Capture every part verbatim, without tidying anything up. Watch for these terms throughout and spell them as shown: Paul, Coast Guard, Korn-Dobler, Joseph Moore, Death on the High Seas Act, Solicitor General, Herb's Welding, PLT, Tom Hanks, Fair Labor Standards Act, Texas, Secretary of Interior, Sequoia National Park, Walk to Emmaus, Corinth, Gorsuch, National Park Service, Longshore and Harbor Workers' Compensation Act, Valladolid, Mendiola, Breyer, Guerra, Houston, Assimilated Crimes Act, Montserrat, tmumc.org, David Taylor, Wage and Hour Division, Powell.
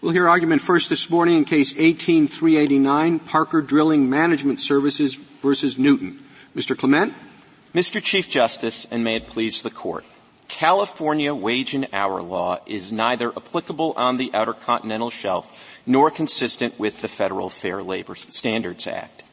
We'll hear argument first this morning in Case eighteen three eighty-nine, Parker Drilling Management Services versus Newton. Mister Clement? Mister Chief Justice, and may it please the Court, California wage and hour law is neither applicable on the Outer Continental Shelf nor consistent with the Federal Fair Labor Standards Act.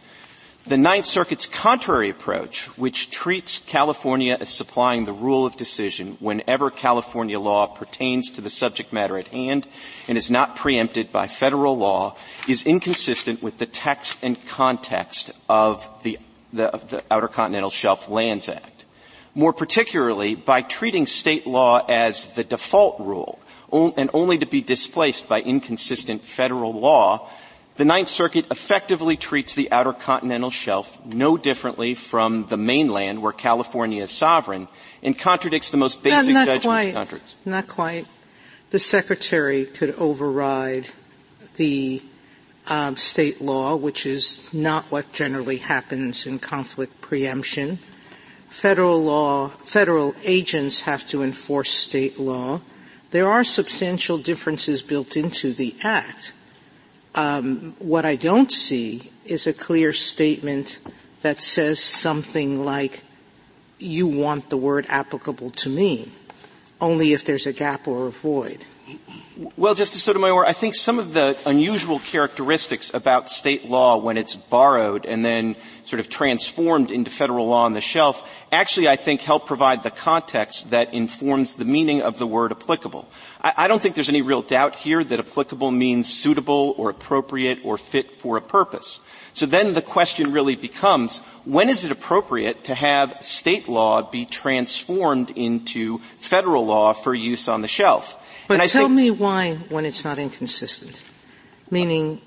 The Ninth Circuit's contrary approach, which treats California as supplying the rule of decision whenever California law pertains to the subject matter at hand and is not preempted by federal law, is inconsistent with the text and context of the, the, of the Outer Continental Shelf Lands Act. More particularly, by treating state law as the default rule and only to be displaced by inconsistent federal law, the Ninth Circuit effectively treats the Outer Continental Shelf no differently from the mainland where California is sovereign and contradicts the most basic not, not judgment of countries. Not quite. The Secretary could override the um, state law, which is not what generally happens in conflict preemption. Federal law, federal agents have to enforce state law. There are substantial differences built into the Act. Um, what I don't see is a clear statement that says something like, you want the word applicable to me, only if there's a gap or a void. Well, Justice Sotomayor, I think some of the unusual characteristics about state law when it's borrowed and then sort of transformed into federal law on the shelf actually, I think, help provide the context that informs the meaning of the word applicable. I, I don't think there's any real doubt here that applicable means suitable or appropriate or fit for a purpose. So then the question really becomes, when is it appropriate to have state law be transformed into federal law for use on the shelf? But and tell me why when it's not inconsistent, meaning,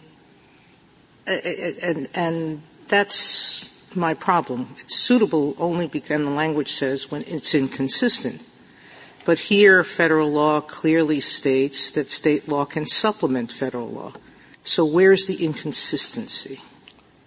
and, and that's my problem. It's suitable only because, and the language says, when it's inconsistent. But here federal law clearly states that state law can supplement federal law. So where's the inconsistency?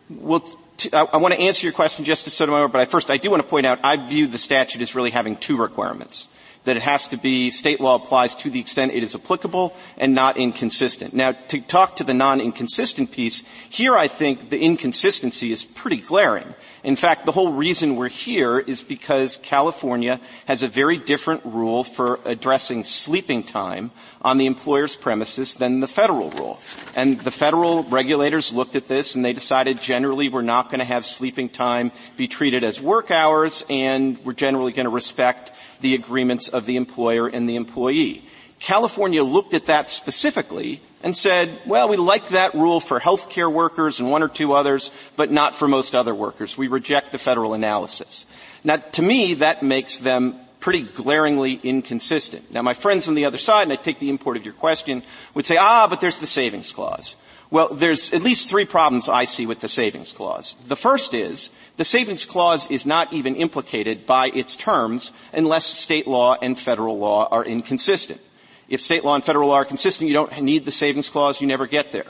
Well, I want to answer your question, Justice Sotomayor, but I first I do want to point out I view the statute as really having two requirements. That it has to be state law applies to the extent it is applicable and not inconsistent. Now, to talk to the non-inconsistent piece, here I think the inconsistency is pretty glaring. In fact, the whole reason we're here is because California has a very different rule for addressing sleeping time on the employer's premises than the federal rule. And the federal regulators looked at this and they decided generally we're not going to have sleeping time be treated as work hours and we're generally going to respect the agreements of the employer and the employee. California looked at that specifically and said, well, we like that rule for healthcare workers and one or two others, but not for most other workers. We reject the federal analysis. Now, to me, that makes them pretty glaringly inconsistent. Now, my friends on the other side, and I take the import of your question, would say, ah, but there's the savings clause. Well, there's at least three problems I see with the savings clause. The first is the savings clause is not even implicated by its terms unless state law and federal law are inconsistent. If state law and federal law are consistent, you don't need the savings clause. You never get there.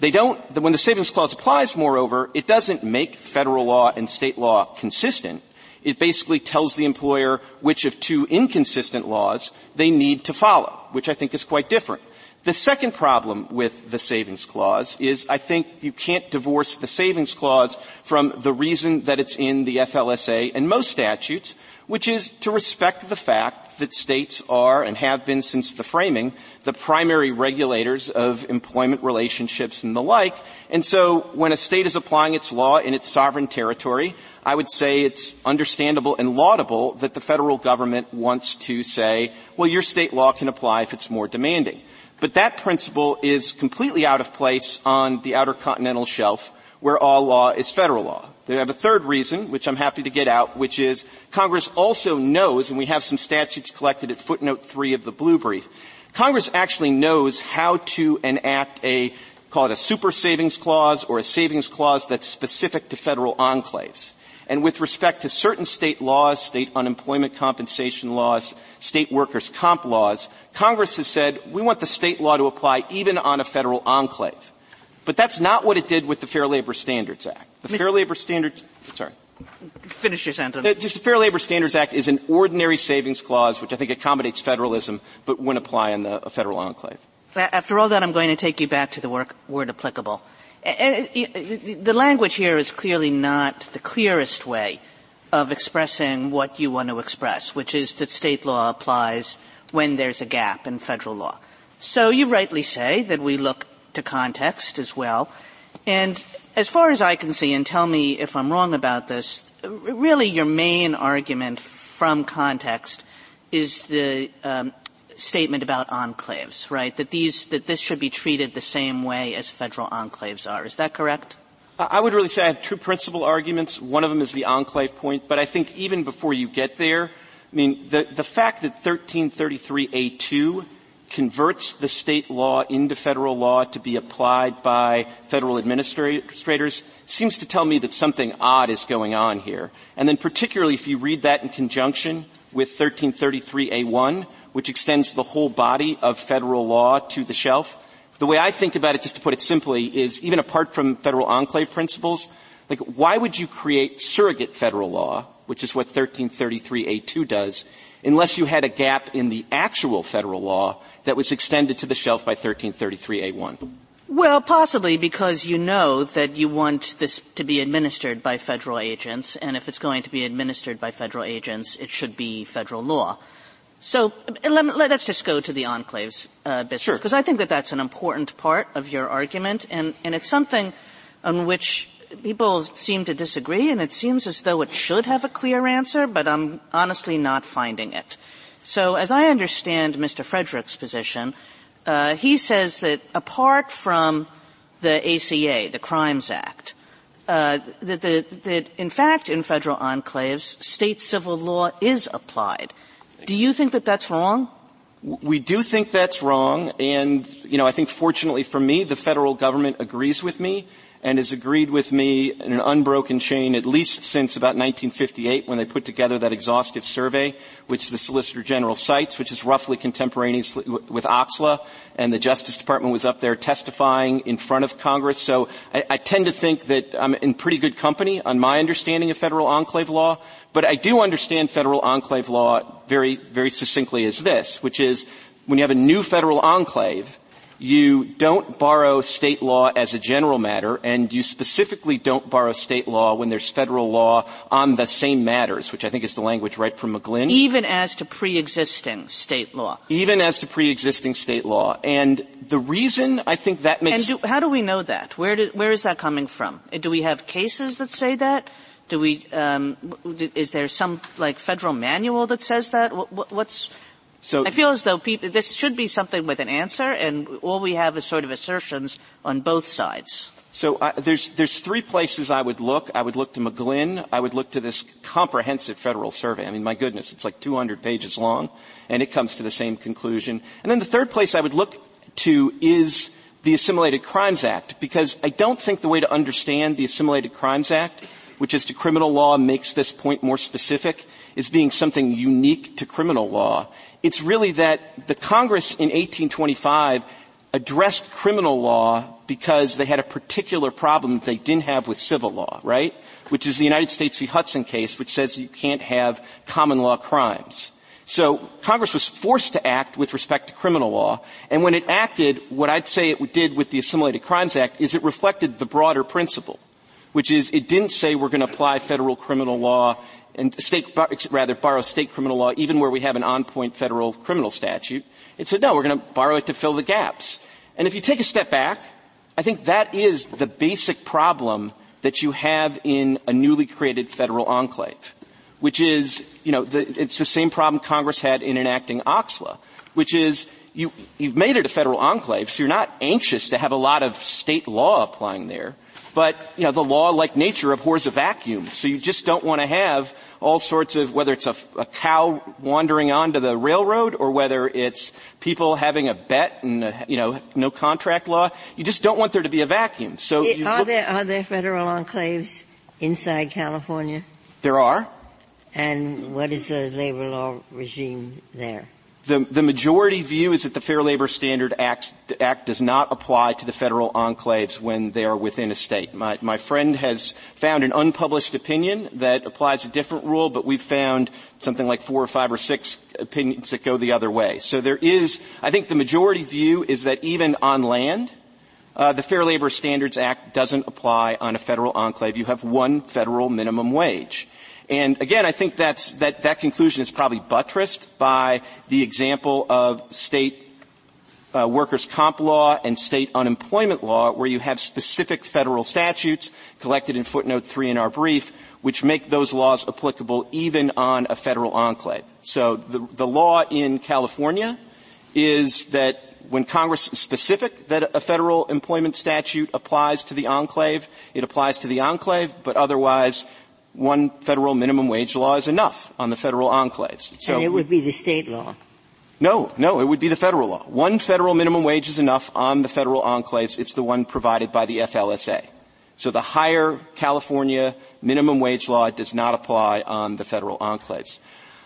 They don't – when the savings clause applies, moreover, it doesn't make federal law and state law consistent. It basically tells the employer which of two inconsistent laws they need to follow, which I think is quite different. The second problem with the savings clause is I think you can't divorce the savings clause from the reason that it's in the F L S A and most statutes, which is to respect the fact that states are and have been since the framing the primary regulators of employment relationships and the like. And so when a state is applying its law in its sovereign territory, I would say it's understandable and laudable that the federal government wants to say, well, your state law can apply if it's more demanding. But that principle is completely out of place on the Outer Continental Shelf where all law is federal law. They have a third reason, which I'm happy to get out, which is Congress also knows, and we have some statutes collected at footnote three of the blue brief, Congress actually knows how to enact a, call it a super savings clause or a savings clause that's specific to federal enclaves. And with respect to certain state laws, state unemployment compensation laws, state workers' comp laws, Congress has said, we want the state law to apply even on a federal enclave. But that's not what it did with the Fair Labor Standards Act. The Mister Fair Labor Standards – sorry. Finish your sentence. The, just the Fair Labor Standards Act is an ordinary savings clause, which I think accommodates federalism, but wouldn't apply in the, a federal enclave. After all that, I'm going to take you back to the work, word applicable. And the language here is clearly not the clearest way of expressing what you want to express, which is that state law applies when there's a gap in federal law. So you rightly say that we look to context as well. And as far as I can see, and tell me if I'm wrong about this, really your main argument from context is the um, statement about enclaves, right? That these, that this should be treated the same way as federal enclaves are. Is that correct? I would really say I have two principal arguments. One of them is the enclave point, but I think even before you get there, I mean, the, the fact that thirteen thirty-three A two converts the state law into federal law to be applied by federal administrators seems to tell me that something odd is going on here. And then particularly if you read that in conjunction with thirteen thirty-three A one, which extends the whole body of federal law to the shelf. The way I think about it, just to put it simply, is even apart from federal enclave principles, like why would you create surrogate federal law, which is what thirteen thirty-three A two does, unless you had a gap in the actual federal law that was extended to the shelf by thirteen thirty-three A one? Well, possibly because you know that you want this to be administered by federal agents, and if it's going to be administered by federal agents, it should be federal law. So let's just go to the enclaves uh, business, because sure. I think that that's an important part of your argument, and, and it's something on which people seem to disagree, and it seems as though it should have a clear answer, but I'm honestly not finding it. So as I understand Mister Frederick's position, uh, he says that apart from the A C A, the Crimes Act, uh, that, the, that in fact in federal enclaves, state civil law is applied. Do you think that that's wrong? We do think that's wrong, and, you know, I think fortunately for me, the federal government agrees with me and has agreed with me in an unbroken chain at least since about nineteen fifty-eight when they put together that exhaustive survey, which the Solicitor General cites, which is roughly contemporaneous with Oxla, and the Justice Department was up there testifying in front of Congress. So I, I tend to think that I'm in pretty good company on my understanding of federal enclave law. But I do understand federal enclave law very, very succinctly as this, which is when you have a new federal enclave, you don't borrow state law as a general matter, and you specifically don't borrow state law when there's federal law on the same matters, which I think is the language right from McGlynn. Even as to pre-existing state law. Even as to pre-existing state law. And the reason I think that makes... And do, how do we know that? Where, do, where is that coming from? Do we have cases that say that? Do we, um, is there some, like, federal manual that says that? What's, so, I feel as though people, this should be something with an answer, and all we have is sort of assertions on both sides. So, uh, there's, there's three places I would look. I would look to McGlynn. I would look to this comprehensive federal survey. I mean, my goodness, it's like two hundred pages long, and it comes to the same conclusion. And then the third place I would look to is the Assimilated Crimes Act, because I don't think the way to understand the Assimilated Crimes Act, which is to criminal law, makes this point more specific, is being something unique to criminal law. It's really that the Congress in eighteen twenty-five addressed criminal law because they had a particular problem they didn't have with civil law, right? Which is the United States v. Hudson case, which says you can't have common law crimes. So Congress was forced to act with respect to criminal law, and when it acted, what I'd say it did with the Assimilated Crimes Act is it reflected the broader principle, which is it didn't say we're going to apply federal criminal law and state, rather borrow state criminal law even where we have an on-point federal criminal statute. It said, no, we're going to borrow it to fill the gaps. And if you take a step back, I think that is the basic problem that you have in a newly created federal enclave, which is, you know, the, it's the same problem Congress had in enacting Oxla, which is you, you've made it a federal enclave, so you're not anxious to have a lot of state law applying there. But, you know, the law, like nature, abhors a vacuum. So you just don't want to have all sorts of, whether it's a, a cow wandering onto the railroad or whether it's people having a bet and, a, you know, no contract law. You just don't want there to be a vacuum. So it, you are look, there are there federal enclaves inside California? There are. And what is the labor law regime there? The, the majority view is that the Fair Labor Standards Act, Act does not apply to the federal enclaves when they are within a state. My, my friend has found an unpublished opinion that applies a different rule, but we've found something like four or five or six opinions that go the other way. So there is, I think the majority view is that even on land, uh, the Fair Labor Standards Act doesn't apply on a federal enclave. You have one federal minimum wage. And again, I think that's, that, that conclusion is probably buttressed by the example of state uh, workers' comp law and state unemployment law, where you have specific federal statutes collected in footnote three in our brief, which make those laws applicable even on a federal enclave. So the, the law in California is that when Congress is specific that a federal employment statute applies to the enclave, it applies to the enclave, but otherwise one federal minimum wage law is enough on the federal enclaves. So and it would be the state law. No, no, it would be the federal law. One federal minimum wage is enough on the federal enclaves. It's the one provided by the F L S A. So the higher California minimum wage law does not apply on the federal enclaves.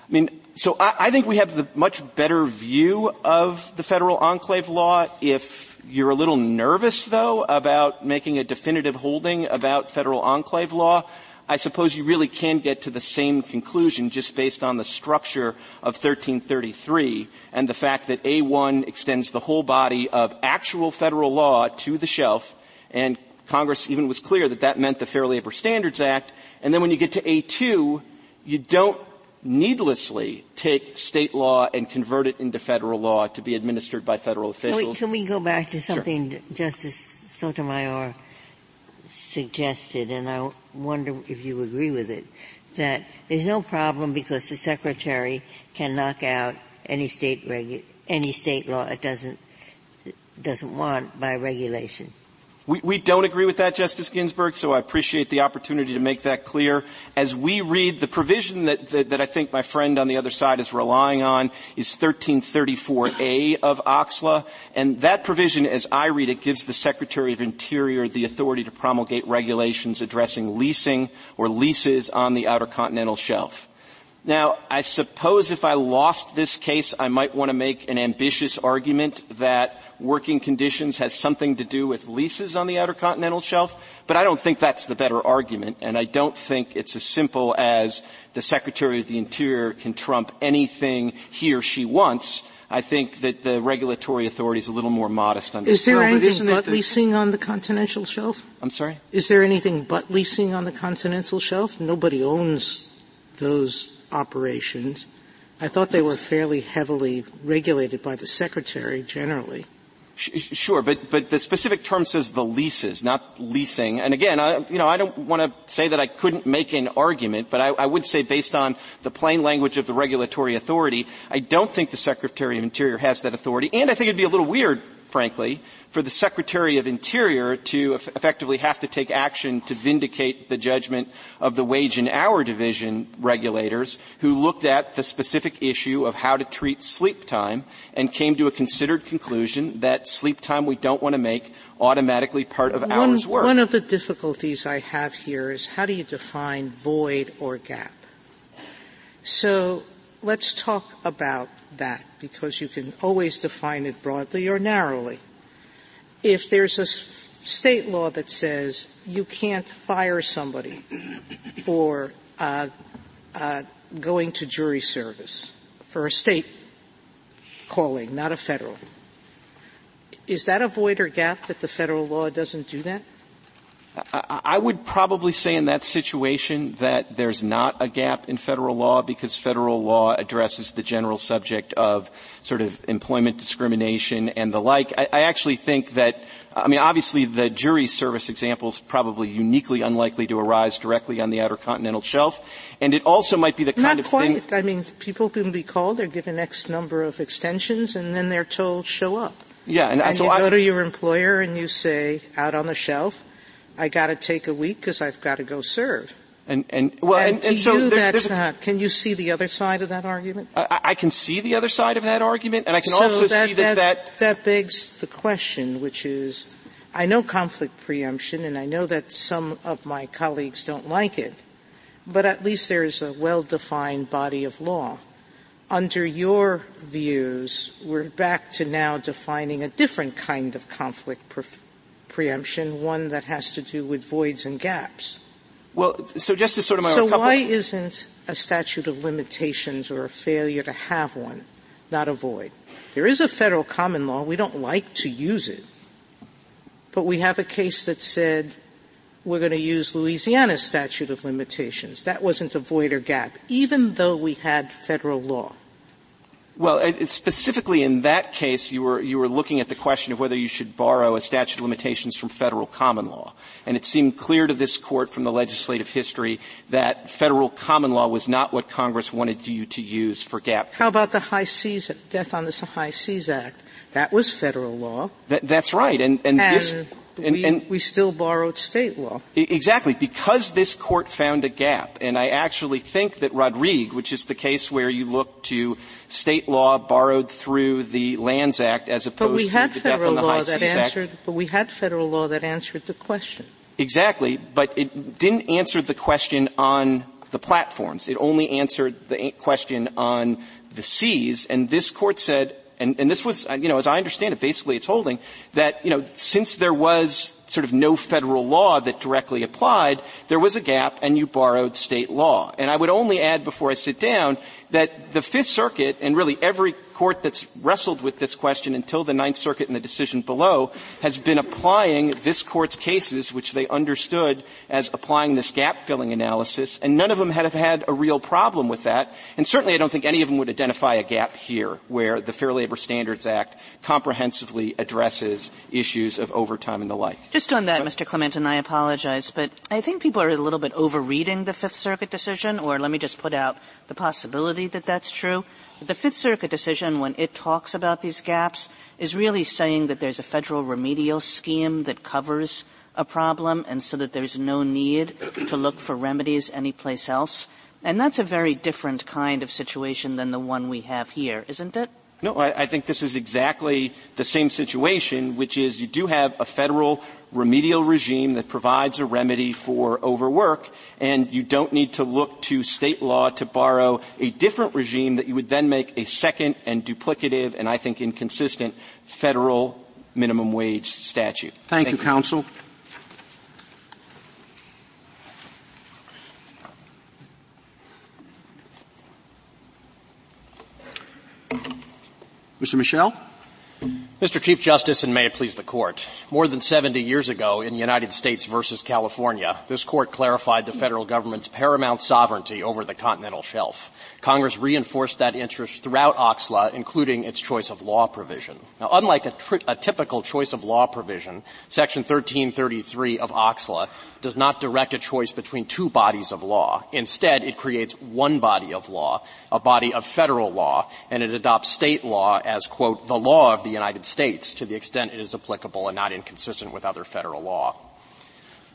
I mean, so I, I think we have the much better view of the federal enclave law. If you're a little nervous, though, about making a definitive holding about federal enclave law, I suppose you really can get to the same conclusion just based on the structure of thirteen thirty-three and the fact that A one extends the whole body of actual federal law to the shelf, and Congress even was clear that that meant the Fair Labor Standards Act. And then when you get to A two, you don't needlessly take state law and convert it into federal law to be administered by federal officials. Wait, can we go back to something sure. Justice Sotomayor suggested, and I wonder if you agree with it, that there's no problem because the Secretary can knock out any state regu- any state law it doesn't doesn't want by regulation. We, we don't agree with that, Justice Ginsburg, so I appreciate the opportunity to make that clear. As we read, the provision that, that, that I think my friend on the other side is relying on is thirteen thirty-four A of OCSLA, and that provision, as I read it, gives the Secretary of Interior the authority to promulgate regulations addressing leasing or leases on the Outer Continental Shelf. Now, I suppose if I lost this case, I might want to make an ambitious argument that working conditions has something to do with leases on the Outer Continental Shelf, but I don't think that's the better argument, and I don't think it's as simple as the Secretary of the Interior can trump anything he or she wants. I think that the regulatory authority is a little more modest on this. Is there no, anything but, but leasing on the Continental Shelf? I'm sorry? Is there anything but leasing on the Continental Shelf? Nobody owns those operations. I thought they were fairly heavily regulated by the Secretary generally. Sure, but, but the specific term says the leases, not leasing. And again, I, you know, I don't want to say that I couldn't make an argument, but I, I would say based on the plain language of the regulatory authority, I don't think the Secretary of Interior has that authority. And I think it'd be a little weird, frankly, for the Secretary of Interior to eff- effectively have to take action to vindicate the judgment of the Wage and Hour Division regulators, who looked at the specific issue of how to treat sleep time and came to a considered conclusion that sleep time we don't want to make automatically part of one, hours work. One of the difficulties I have here is how do you define void or gap? So let's talk about that, because you can always define it broadly or narrowly. If there's a state law that says you can't fire somebody for uh, uh, going to jury service, for a state calling, not a federal, is that a void or gap that the federal law doesn't do that? I would probably say in that situation that there's not a gap in federal law, because federal law addresses the general subject of sort of employment discrimination and the like. I, I actually think that, I mean, obviously the jury service example is probably uniquely unlikely to arise directly on the Outer Continental Shelf, and it also might be the kind of thing. Not quite. I mean, people can be called, they're given X number of extensions, and then they're told, show up. Yeah, and, and so you I, go to your employer and you say, out on the shelf, I got to take a week because I've got to go serve. And, and, well, and, and, and so you, there, that's not. Can you see the other side of that argument? I, I can see the other side of that argument, and I can so also that, see that that, that that begs the question, which is, I know conflict preemption, and I know that some of my colleagues don't like it, but at least there is a well-defined body of law. under your views, we're back to now defining a different kind of conflict pre- preemption, one that has to do with voids and gaps. Well, so just to sort of my So couple- why isn't a statute of limitations or a failure to have one not a void? There is a federal common law. We don't like to use it. But we have a case that said we're going to use Louisiana's statute of limitations. That wasn't a void or gap, even though we had federal law. Well, it, specifically in that case, you were, you were looking at the question of whether you should borrow a statute of limitations from federal common law. And it seemed clear to this court from the legislative history that federal common law was not what Congress wanted you to use for gap. How about the High Seas, Death on the High Seas Act? That was federal law. That, that's right. And, and, and this, and, we, and we still borrowed state law. Exactly. Because this court found a gap. And I actually think that Rodrigue, which is the case where you look to state law borrowed through the Lands Act as opposed to the Death on the High Seas Act. But we had federal law that answered the question. Exactly. But it didn't answer the question on the platforms. It only answered the question on the seas. And this court said, And, and this was, you know, as I understand it, basically it's holding that, you know, since there was sort of no federal law that directly applied, there was a gap and you borrowed state law. And I would only add before I sit down that the Fifth Circuit and really every court that's wrestled with this question until the Ninth Circuit in the decision below has been applying this court's cases, which they understood as applying this gap-filling analysis, and none of them have had a real problem with that. And certainly I don't think any of them would identify a gap here where the Fair Labor Standards Act comprehensively addresses issues of overtime and the like. Just on that, Mister Clement, and I apologize, but I think people are a little bit overreading the Fifth Circuit decision, or let me just put out the possibility that that's true. The Fifth Circuit decision, when it talks about these gaps, is really saying that there's a federal remedial scheme that covers a problem and so that there's no need to look for remedies anyplace else. And that's a very different kind of situation than the one we have here, isn't it? No, I, I think this is exactly the same situation, which is you do have a federal remedial regime that provides a remedy for overwork, and you don't need to look to state law to borrow a different regime that you would then make a second and duplicative and I think inconsistent federal minimum wage statute. Thank, Thank you, you, counsel. Mister Michel? Mister Chief Justice, and may it please the Court, more than seventy years ago in United States versus California, this Court clarified the federal government's paramount sovereignty over the continental shelf. Congress reinforced that interest throughout OCSLA, including its choice of law provision. Now, unlike a, tri- a typical choice of law provision, Section thirteen thirty-three of OCSLA does not direct a choice between two bodies of law. Instead, it creates one body of law, a body of federal law, and it adopts state law as, quote, the law of the United States. States to the extent it is applicable and not inconsistent with other federal law.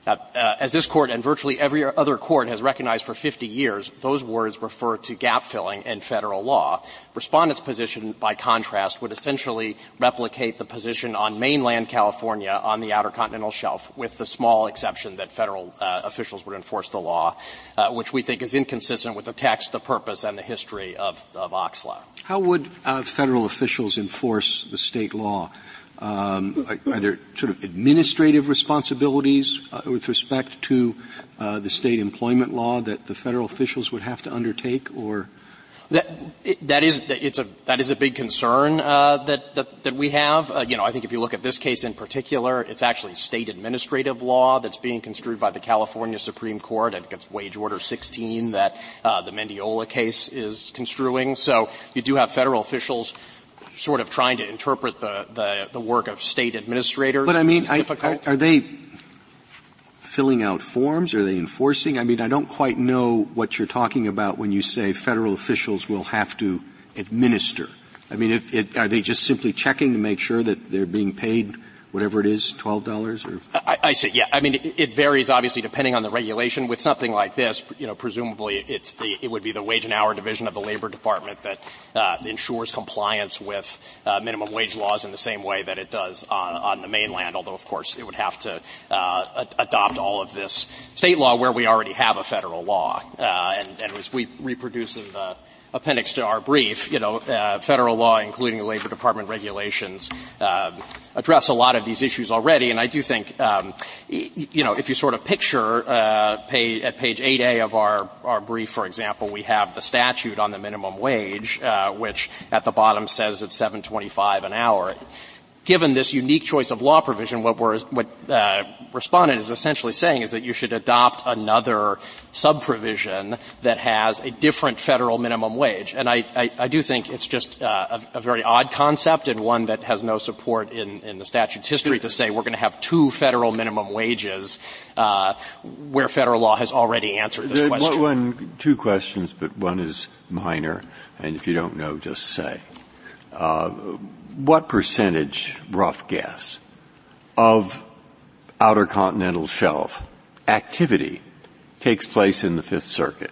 Now, uh, as this court and virtually every other court has recognized for fifty years, those words refer to gap filling and federal law. Respondents' position, by contrast, would essentially replicate the position on mainland California on the Outer Continental Shelf, with the small exception that federal uh, officials would enforce the law, uh, which we think is inconsistent with the text, the purpose, and the history of, of OCSLA. How would uh, federal officials enforce the state law? Um, are, are there sort of administrative responsibilities uh, with respect to uh, the state employment law that the federal officials would have to undertake, or that it, that is it's a that is a big concern uh, that, that that we have. Uh, you know, I think if you look at this case in particular, it's actually state administrative law that's being construed by the California Supreme Court. I think it's Wage Order sixteen that uh, the Mendiola case is construing. So you do have federal officials sort of trying to interpret the, the, the work of state administrators. But I mean, I, are, are they filling out forms? Are they enforcing? I mean, I don't quite know what you're talking about when you say federal officials will have to administer. I mean, if, if, are they just simply checking to make sure that they're being paid whatever it is, twelve dollars or? I, I see, yeah. I mean, it, it varies obviously depending on the regulation. With something like this, you know, presumably it's the, it would be the Wage and Hour Division of the Labor Department that, uh, ensures compliance with, uh, minimum wage laws in the same way that it does on, on the mainland. Although, of course, it would have to, uh, a- adopt all of this state law where we already have a federal law. Uh, and, and as we reproduce in the, appendix to our brief, you know, uh, federal law, including the Labor Department regulations, uh, address a lot of these issues already. And I do think, um, you know, if you sort of picture uh, page, at page eight A of our, our brief, for example, we have the statute on the minimum wage, uh, which at the bottom says it's seven twenty-five an hour. Given this unique choice of law provision, what we're, what, uh, respondent is essentially saying is that you should adopt another sub-provision that has a different federal minimum wage. And I, I, I do think it's just, uh, a, a very odd concept and one that has no support in, in the statute's history to say we're going to have two federal minimum wages, uh, where federal law has already answered this the, question. One, two questions, but one is minor, and if you don't know, just say. Uh, What percentage, rough guess, of Outer Continental Shelf activity takes place in the Fifth Circuit?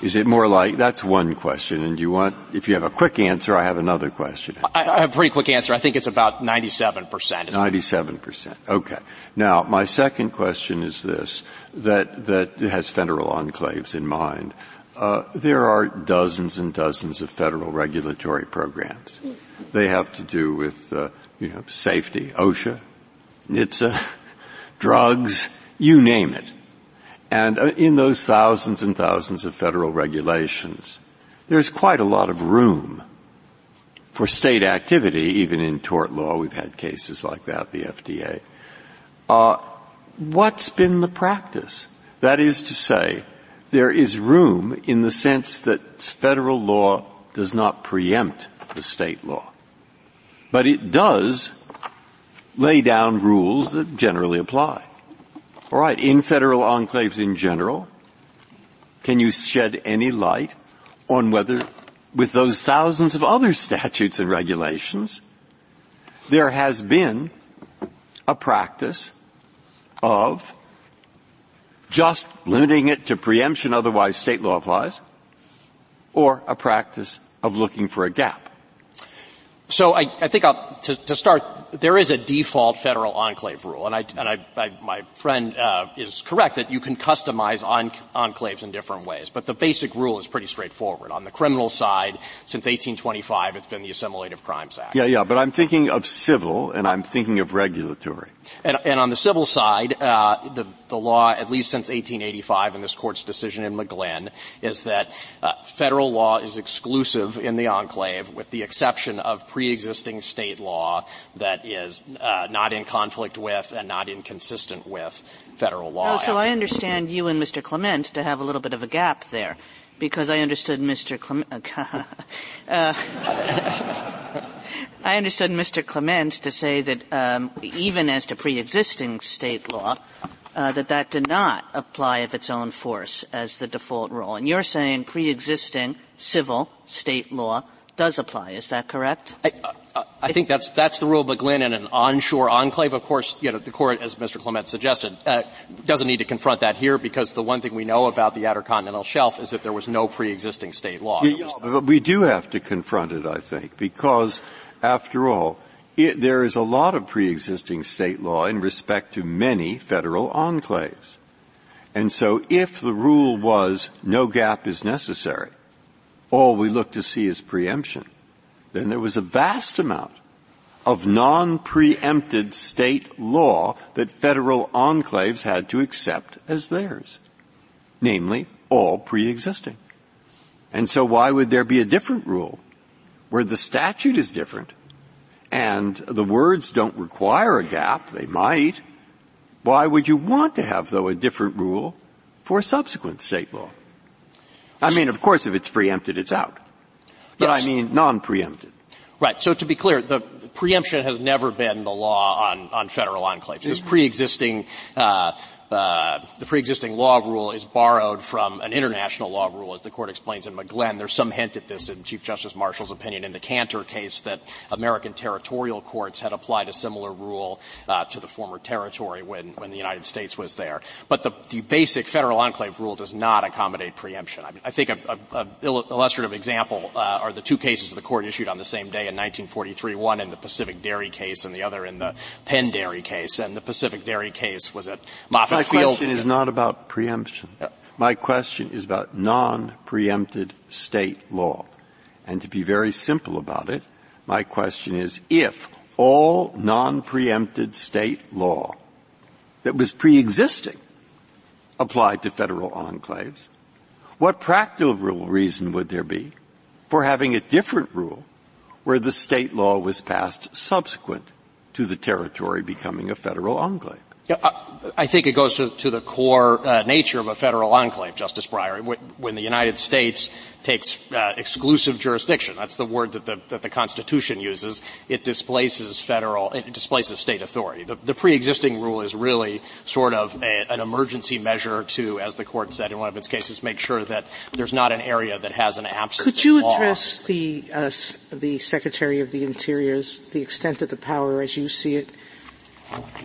Is it more like, that's one question, and you want, if you have a quick answer, I have another question. I, I have a pretty quick answer. I think it's about ninety-seven percent. ninety-seven percent. Okay. Now, my second question is this, that, that has federal enclaves in mind. Uh, there are dozens and dozens of federal regulatory programs. They have to do with, uh, you know, safety, OSHA, NHTSA, drugs, you name it. And in those thousands and thousands of federal regulations, there's quite a lot of room for state activity, even in tort law. We've had cases like that, the F D A. Uh, what's been the practice? That is to say, there is room in the sense that federal law does not preempt the state law. But it does lay down rules that generally apply. All right, in federal enclaves in general, can you shed any light on whether, with those thousands of other statutes and regulations, there has been a practice of just limiting it to preemption, otherwise state law applies, or a practice of looking for a gap? So I, I think I'll, to, to start, there is a default federal enclave rule, and I, and I, I my friend, uh, is correct that you can customize on, enclaves in different ways, but the basic rule is pretty straightforward. On the criminal side, since eighteen twenty-five, it's been the Assimilated Crimes Act. Yeah, yeah, but I'm thinking of civil, and I'm thinking of regulatory. And, and on the civil side, uh, the, the law, at least since eighteen eighty-five in this court's decision in McGlynn, is that, uh, federal law is exclusive in the enclave with the exception of pre-existing state law that is uh, not in conflict with and not inconsistent with federal law. Oh, so I understand you and Mister Clement to have a little bit of a gap there, because I understood Mister Clement uh, I understood Mister Clement to say that um, even as to pre-existing state law, uh, that that did not apply of its own force as the default rule. And you're saying pre-existing civil state law does apply. Is that correct? I, uh, I think that's that's the rule of McGlynn in an onshore enclave. Of course, you know, the court, as Mister Clement suggested, uh, doesn't need to confront that here because the one thing we know about the Outer Continental Shelf is that there was no pre-existing state law. Yeah, was, but we do have to confront it, I think, because, after all, it, there is a lot of pre-existing state law in respect to many federal enclaves. And so if the rule was no gap is necessary, all we look to see is preemption, then there was a vast amount of non-preempted state law that federal enclaves had to accept as theirs, namely all pre-existing. And so why would there be a different rule where the statute is different and the words don't require a gap? They might. Why would you want to have, though, a different rule for subsequent state law? I mean, of course, if it's preempted, it's out. But yes. I mean non-preempted. Right. So to be clear, the preemption has never been the law on, on federal enclaves. This pre-existing, uh, uh, the pre-existing law rule is borrowed from an international law rule, as the court explains in McGlynn. There's some hint at this in Chief Justice Marshall's opinion in the Cantor case that American territorial courts had applied a similar rule, uh, to the former territory when, when the United States was there. But the, the basic federal enclave rule does not accommodate preemption. I mean, I think a, a, a illustrative example, uh, are the two cases the court issued on the same day in nineteen forty-three, one in the Pacific Dairy case and the other in the Penn Dairy case. And the Pacific Dairy case was at Moffitt. My question is not about preemption. My question is about non-preempted state law. And to be very simple about it, my question is, if all non-preempted state law that was pre-existing applied to federal enclaves, what practical reason would there be for having a different rule where the state law was passed subsequent to the territory becoming a federal enclave? I think it goes to, to the core uh, nature of a federal enclave, Justice Breyer. When the United States takes uh, exclusive jurisdiction, that's the word that the, that the Constitution uses, it displaces federal, it displaces state authority. The, the pre-existing rule is really sort of a, an emergency measure to, as the Court said in one of its cases, make sure that there's not an area that has an absence of law. Could you address the, uh, the Secretary of the Interior's, the extent of the power as you see it?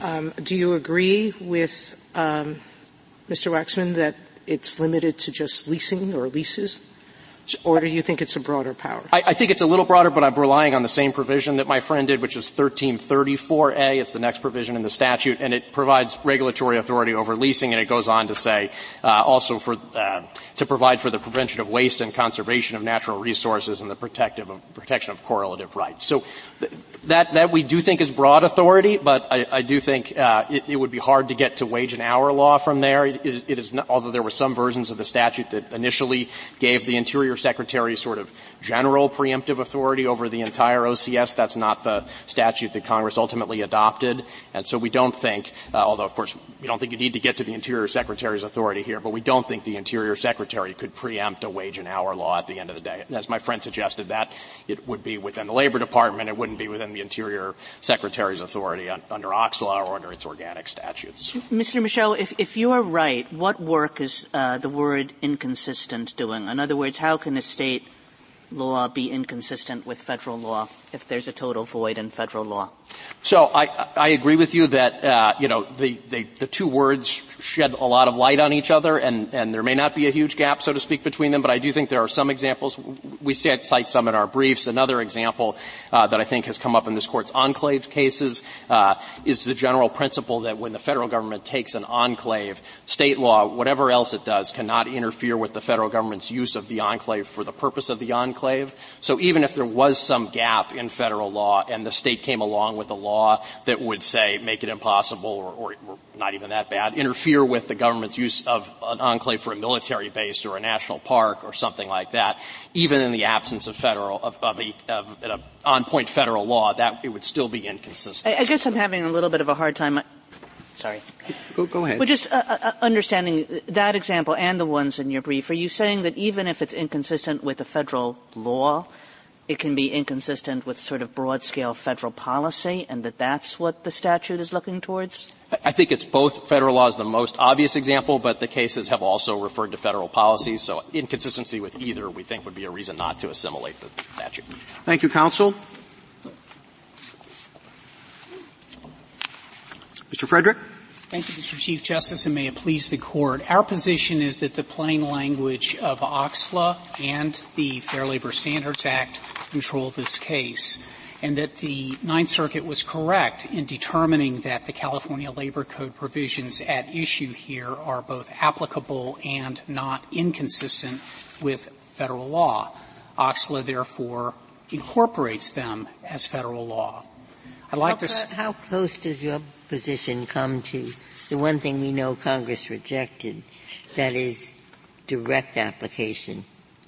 Um, do you agree with um, Mister Waxman that it's limited to just leasing or leases, or do you think it's a broader power? I, I think it's a little broader, but I'm relying on the same provision that my friend did, which is thirteen thirty-four A. It's the next provision in the statute, and it provides regulatory authority over leasing, and it goes on to say uh, also for uh, to provide for the prevention of waste and conservation of natural resources and the protective of, protection of correlative rights. So th- that that we do think is broad authority, but I, I do think uh, it, it would be hard to get to wage and hour law from there. It, it, it is not, although there were some versions of the statute that initially gave the Interior Secretary sort of general preemptive authority over the entire O C S. That's not the statute that Congress ultimately adopted. And so we don't think, uh, although of course we don't think you need to get to the Interior Secretary's authority here, but we don't think the Interior Secretary could preempt a wage and hour law at the end of the day. As my friend suggested, that it would be within the Labor Department. It wouldn't be within the Interior Secretary's authority un- under O X L A or under its organic statutes. Mister Michaud, if, if you are right, what work is uh, the word inconsistent doing? In other words, how can a state law be inconsistent with federal law if there's a total void in federal law? So I, I agree with you that, uh, you know, the, the, the two words shed a lot of light on each other, and, and there may not be a huge gap, so to speak, between them, but I do think there are some examples. We cite some in our briefs. Another example, uh, that I think has come up in this Court's enclave cases, uh, is the general principle that when the federal government takes an enclave, state law, whatever else it does, cannot interfere with the federal government's use of the enclave for the purpose of the enclave. So even if there was some gap in federal law and the state came along with a law that would say make it impossible or, or, or not even that bad, interfere with the government's use of an enclave for a military base or a national park or something like that, even in the absence of federal, of, of, a, of an on-point federal law, that it would still be inconsistent. I, I guess I'm having a little bit of a hard time. Sorry. Go, go ahead. Well, just uh, uh, understanding that example and the ones in your brief, are you saying that even if it's inconsistent with a federal law, it can be inconsistent with sort of broad-scale federal policy, and that that's what the statute is looking towards? I think it's both. Federal law is the most obvious example, but the cases have also referred to federal policy, so inconsistency with either we think would be a reason not to assimilate the statute. Thank you, counsel. Mister Frederick? Thank you, Mister Chief Justice, and may it please the Court. Our position is that the plain language of O X L A and the Fair Labor Standards Act control this case, and that the Ninth Circuit was correct in determining that the California Labor Code provisions at issue here are both applicable and not inconsistent with federal law. O X L A, therefore, incorporates them as federal law. I'd like how, to how close does your position come to the one thing we know Congress rejected, that is direct application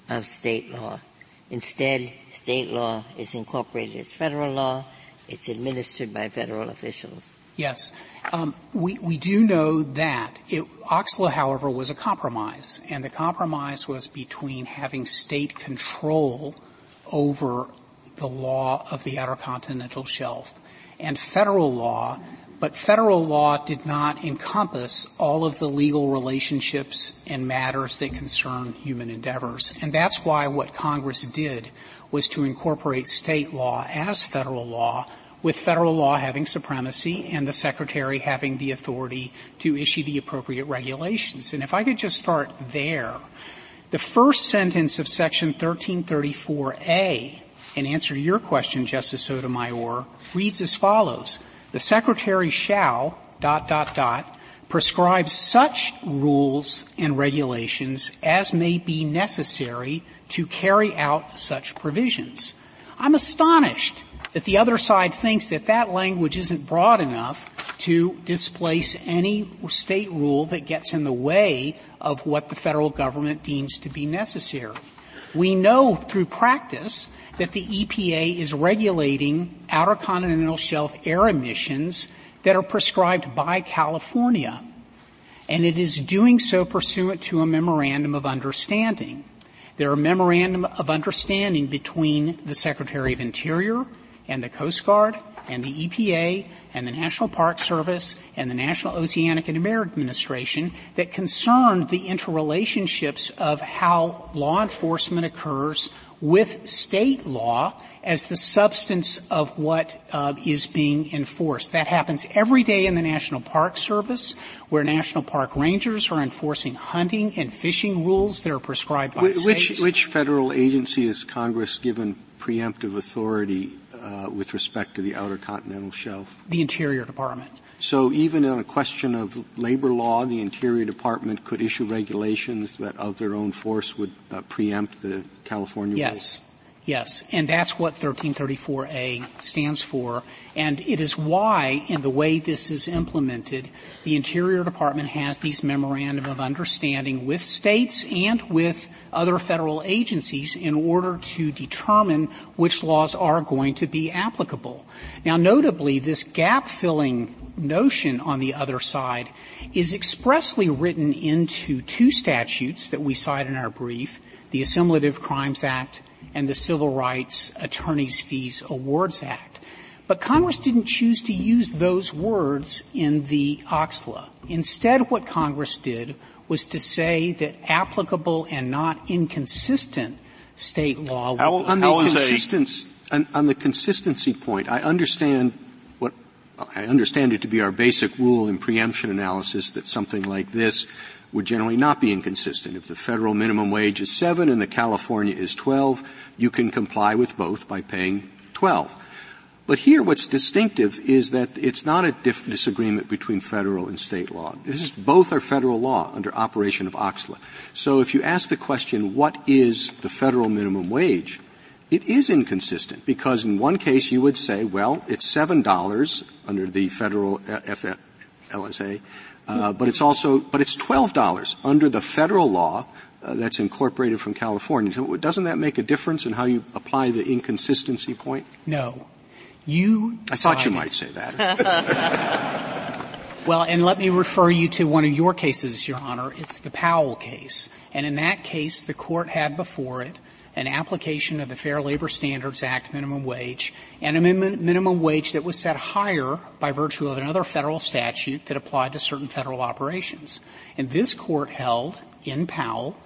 of state law? Instead, state law is incorporated as federal law. It's administered by federal officials. Yes. Um, we, we do know that. It, O X L A, however, was a compromise, and the compromise was between having state control over the law of the Outer Continental Shelf and federal law, but federal law did not encompass all of the legal relationships and matters that concern human endeavors. And that's why what Congress did was to incorporate state law as federal law, with federal law having supremacy and the Secretary having the authority to issue the appropriate regulations. And if I could just start there, the first sentence of Section thirteen thirty-four A, in answer to your question, Justice Sotomayor, reads as follows. The Secretary shall, dot, dot, dot, prescribe such rules and regulations as may be necessary to carry out such provisions. I'm astonished that the other side thinks that that language isn't broad enough to displace any state rule that gets in the way of what the federal government deems to be necessary. We know through practice that the E P A is regulating outer continental shelf air emissions that are prescribed by California, and it is doing so pursuant to a memorandum of understanding. There are memorandum of understanding between the Secretary of Interior and the Coast Guard and the E P A and the National Park Service and the National Oceanic and Marine Administration that concerned the interrelationships of how law enforcement occurs with state law as the substance of what uh, is being enforced. That happens every day in the National Park Service, where National Park Rangers are enforcing hunting and fishing rules that are prescribed by which, states. Which federal agency has Congress given preemptive authority uh, with respect to the Outer Continental Shelf? The Interior Department. So even on a question of labor law, the Interior Department could issue regulations that of their own force would uh, preempt the California rules? Yes. Yes. And that's what thirteen thirty-four A stands for. And it is why, in the way this is implemented, the Interior Department has these memorandum of understanding with states and with other federal agencies in order to determine which laws are going to be applicable. Now, notably, this gap-filling notion on the other side is expressly written into two statutes that we cite in our brief, the Assimilated Crimes Act and the Civil Rights Attorneys' Fees Awards Act. But Congress didn't choose to use those words in the O X L A. Instead, what Congress did was to say that applicable and not inconsistent state law would how, on, the consistency, on, on the consistency point, I understand what I understand it to be our basic rule in preemption analysis that something like this would generally not be inconsistent. If the federal minimum wage is seven and the California is twelve, you can comply with both by paying twelve. But here what's distinctive is that it's not a dif- disagreement between federal and state law. This is, both are federal law under operation of O X L A. So if you ask the question, what is the federal minimum wage, it is inconsistent because in one case you would say, well, it's seven dollars under the federal F L S A, Uh, but it's also, but it's twelve dollars under the federal law uh, that's incorporated from California. So doesn't that make a difference in how you apply the inconsistency point? No. You decided. I thought you might say that. Well, and let me refer you to one of your cases, Your Honor. It's the Powell case. And in that case, the court had before it an application of the Fair Labor Standards Act minimum wage, and a min- minimum wage that was set higher by virtue of another federal statute that applied to certain federal operations. And this court held in Powell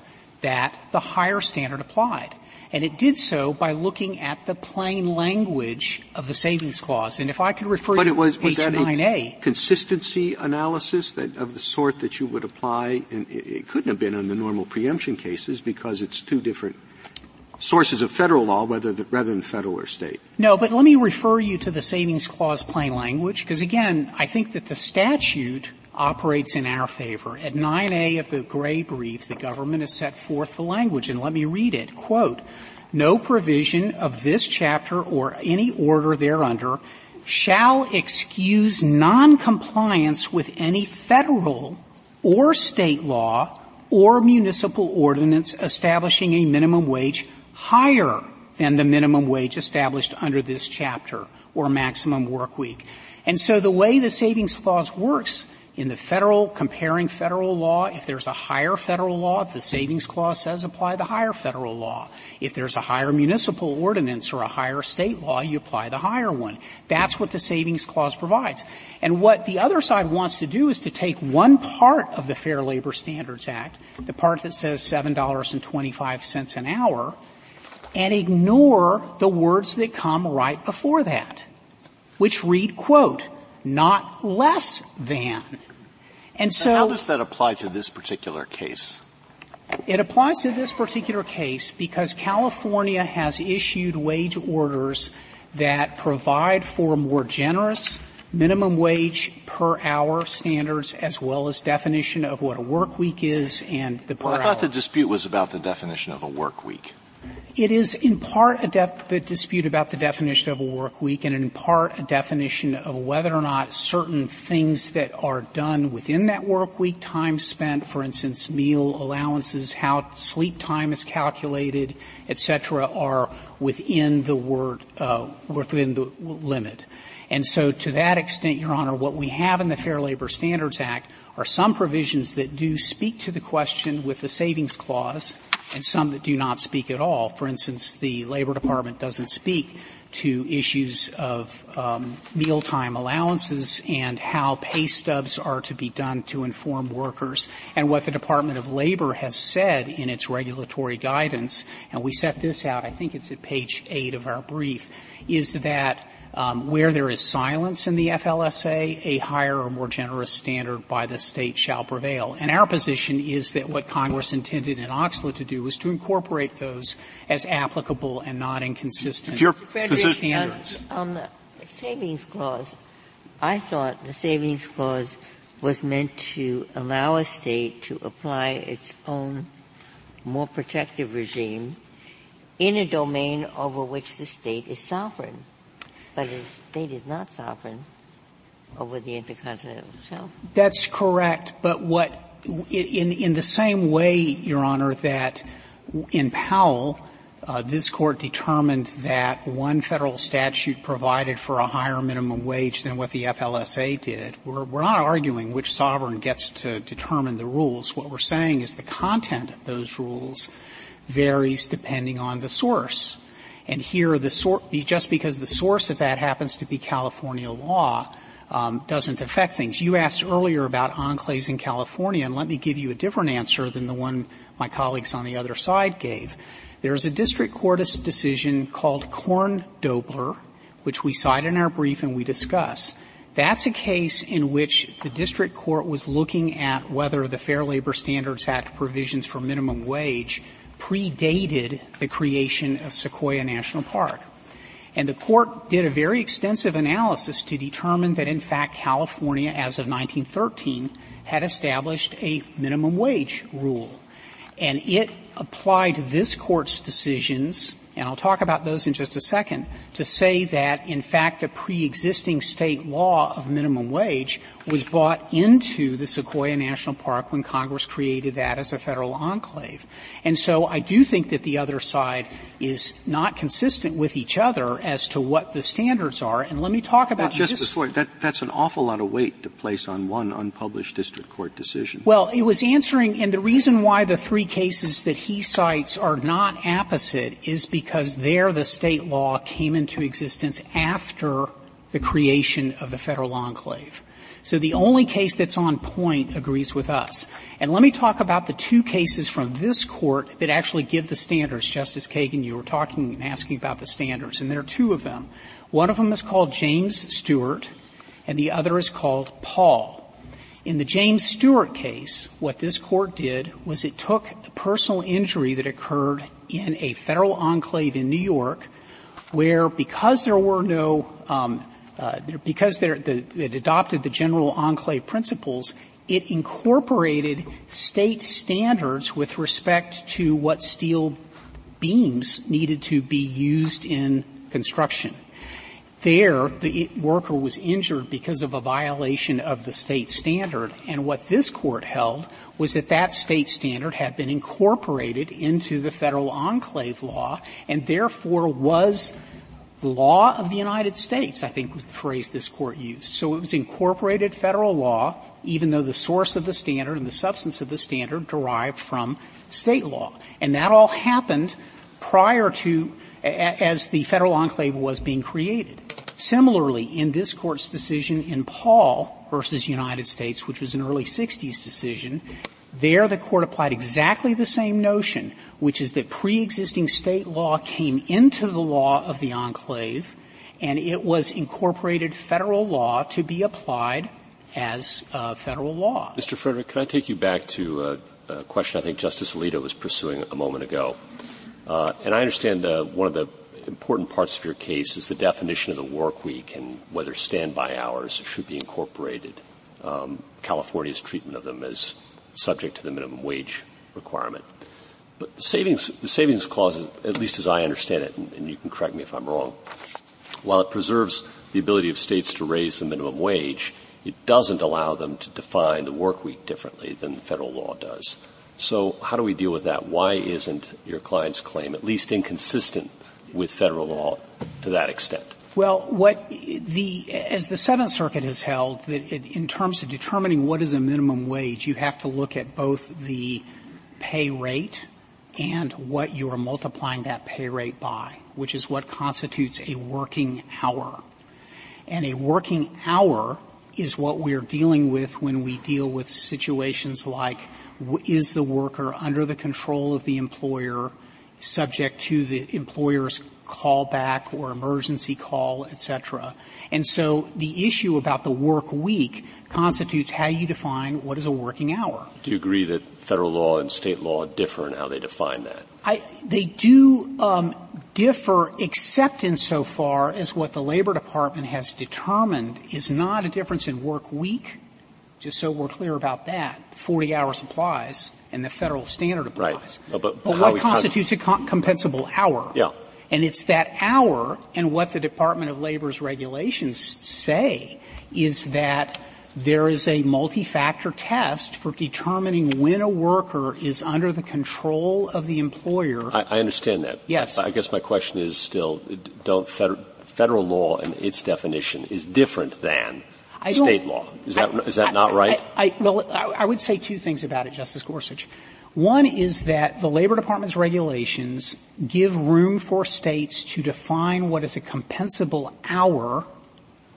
that the higher standard applied. And it did so by looking at the plain language of the Savings Clause. And if I could refer but you it was, to page nine A. But was that a consistency analysis that, of the sort that you would apply? And it, it couldn't have been on the normal preemption cases because it's two different sources of federal law, whether the, rather than federal or state. No, but let me refer you to the Savings Clause plain language, because, again, I think that the statute operates in our favor. At nine A of the gray brief, the government has set forth the language, and let me read it. Quote, no provision of this chapter or any order thereunder shall excuse noncompliance with any federal or state law or municipal ordinance establishing a minimum wage higher than the minimum wage established under this chapter or maximum work week. And so the way the Savings Clause works in the federal, comparing federal law, if there's a higher federal law, the Savings Clause says apply the higher federal law. If there's a higher municipal ordinance or a higher state law, you apply the higher one. That's what the Savings Clause provides. And what the other side wants to do is to take one part of the Fair Labor Standards Act, the part that says seven dollars and twenty-five cents an hour, and ignore the words that come right before that, which read, quote, not less than. And so, so how does that apply to this particular case? It applies to this particular case because California has issued wage orders that provide for more generous minimum wage per hour standards as well as definition of what a work week is and the per hour. Well, I thought the dispute was about the definition of a work week. It is in part a, de- a dispute about the definition of a work week and in part a definition of whether or not certain things that are done within that work week, time spent, for instance, meal allowances, how sleep time is calculated, et cetera, are within the word, uh, within the limit. And so to that extent, Your Honor, what we have in the Fair Labor Standards Act are some provisions that do speak to the question with the Savings Clause and some that do not speak at all. For instance, the Labor Department doesn't speak to issues of um, mealtime allowances and how pay stubs are to be done to inform workers. And what the Department of Labor has said in its regulatory guidance, and we set this out, I think it's at page eight of our brief, is that Um, where there is silence in the F L S A, a higher or more generous standard by the state shall prevail. And our position is that what Congress intended in OCSLA to do was to incorporate those as applicable and not inconsistent standards. On, on the Savings Clause, I thought the Savings Clause was meant to allow a state to apply its own more protective regime in a domain over which the state is sovereign. But the state is not sovereign over the intercontinental shelf. That's correct. But what, in, in the same way, Your Honor, that in Powell, uh, this Court determined that one federal statute provided for a higher minimum wage than what the F L S A did. We're, we're not arguing which sovereign gets to determine the rules. What we're saying is the content of those rules varies depending on the source. And here, the sor- just because the source of that happens to be California law um, doesn't affect things. You asked earlier about enclaves in California, and let me give you a different answer than the one my colleagues on the other side gave. There's a district court decision called Korn-Dobler, which we cite in our brief and we discuss. That's a case in which the district court was looking at whether the Fair Labor Standards Act provisions for minimum wage predated the creation of Sequoia National Park. And the court did a very extensive analysis to determine that, in fact, California, as of nineteen thirteen, had established a minimum wage rule. And it applied this court's decisions, and I'll talk about those in just a second, to say that, in fact, the pre-existing state law of minimum wage was brought into the Sequoia National Park when Congress created that as a federal enclave. And so I do think that the other side is not consistent with each other as to what the standards are. And let me talk about well, just before, that, that's an awful lot of weight to place on one unpublished district court decision. Well, it was answering, and the reason why the three cases that he cites are not apposite is because there the state law came into existence after the creation of the federal enclave. So the only case that's on point agrees with us. And let me talk about the two cases from this court that actually give the standards. Justice Kagan, you were talking and asking about the standards, and there are two of them. One of them is called James Stewart, and the other is called Paul. In the James Stewart case, what this court did was it took a personal injury that occurred in a federal enclave in New York where, because there were no um Uh, because they're, the, it adopted the general enclave principles, it incorporated state standards with respect to what steel beams needed to be used in construction. There, the worker was injured because of a violation of the state standard, and what this court held was that that state standard had been incorporated into the federal enclave law and therefore was the law of the United States, I think, was the phrase this court used. So it was incorporated federal law, even though the source of the standard and the substance of the standard derived from state law. And that all happened prior to, as the federal enclave was being created. Similarly, in this court's decision in Paul versus United States, which was an early sixties decision, there the court applied exactly the same notion, which is that pre-existing state law came into the law of the enclave, and it was incorporated federal law to be applied as uh, federal law. Mister Frederick, can I take you back to a, a question I think Justice Alito was pursuing a moment ago? Uh, and I understand uh, one of the important parts of your case is the definition of the work week and whether standby hours should be incorporated. Um, California's treatment of them is subject to the minimum wage requirement. But the savings, the savings clause, at least as I understand it, and, and you can correct me if I'm wrong, while it preserves the ability of states to raise the minimum wage, it doesn't allow them to define the work week differently than federal law does. So how do we deal with that? Why isn't your client's claim at least inconsistent with federal law to that extent? Well, what the, as the Seventh Circuit has held, that it, in terms of determining what is a minimum wage, you have to look at both the pay rate and what you are multiplying that pay rate by, which is what constitutes a working hour. And a working hour is what we're dealing with when we deal with situations like, is the worker under the control of the employer, subject to the employer's call back or emergency call, et cetera. And so the issue about the work week constitutes how you define what is a working hour. Do you agree that federal law and state law differ in how they define that? I, they do um, differ, except insofar as what the Labor Department has determined is not a difference in work week. Just so we're clear about that, forty hours applies, and the federal standard applies. Right. But, but, but what constitutes con- a com- compensable hour? Yeah. And it's that hour, and what the Department of Labor's regulations say is that there is a multi-factor test for determining when a worker is under the control of the employer. I, I understand that. Yes. I guess my question is still, don't federal, federal law and its definition is different than I state law. Is that, I, is that I, not right? I, I, well, I, I would say two things about it, Justice Gorsuch. One is that the Labor Department's regulations give room for states to define what is a compensable hour.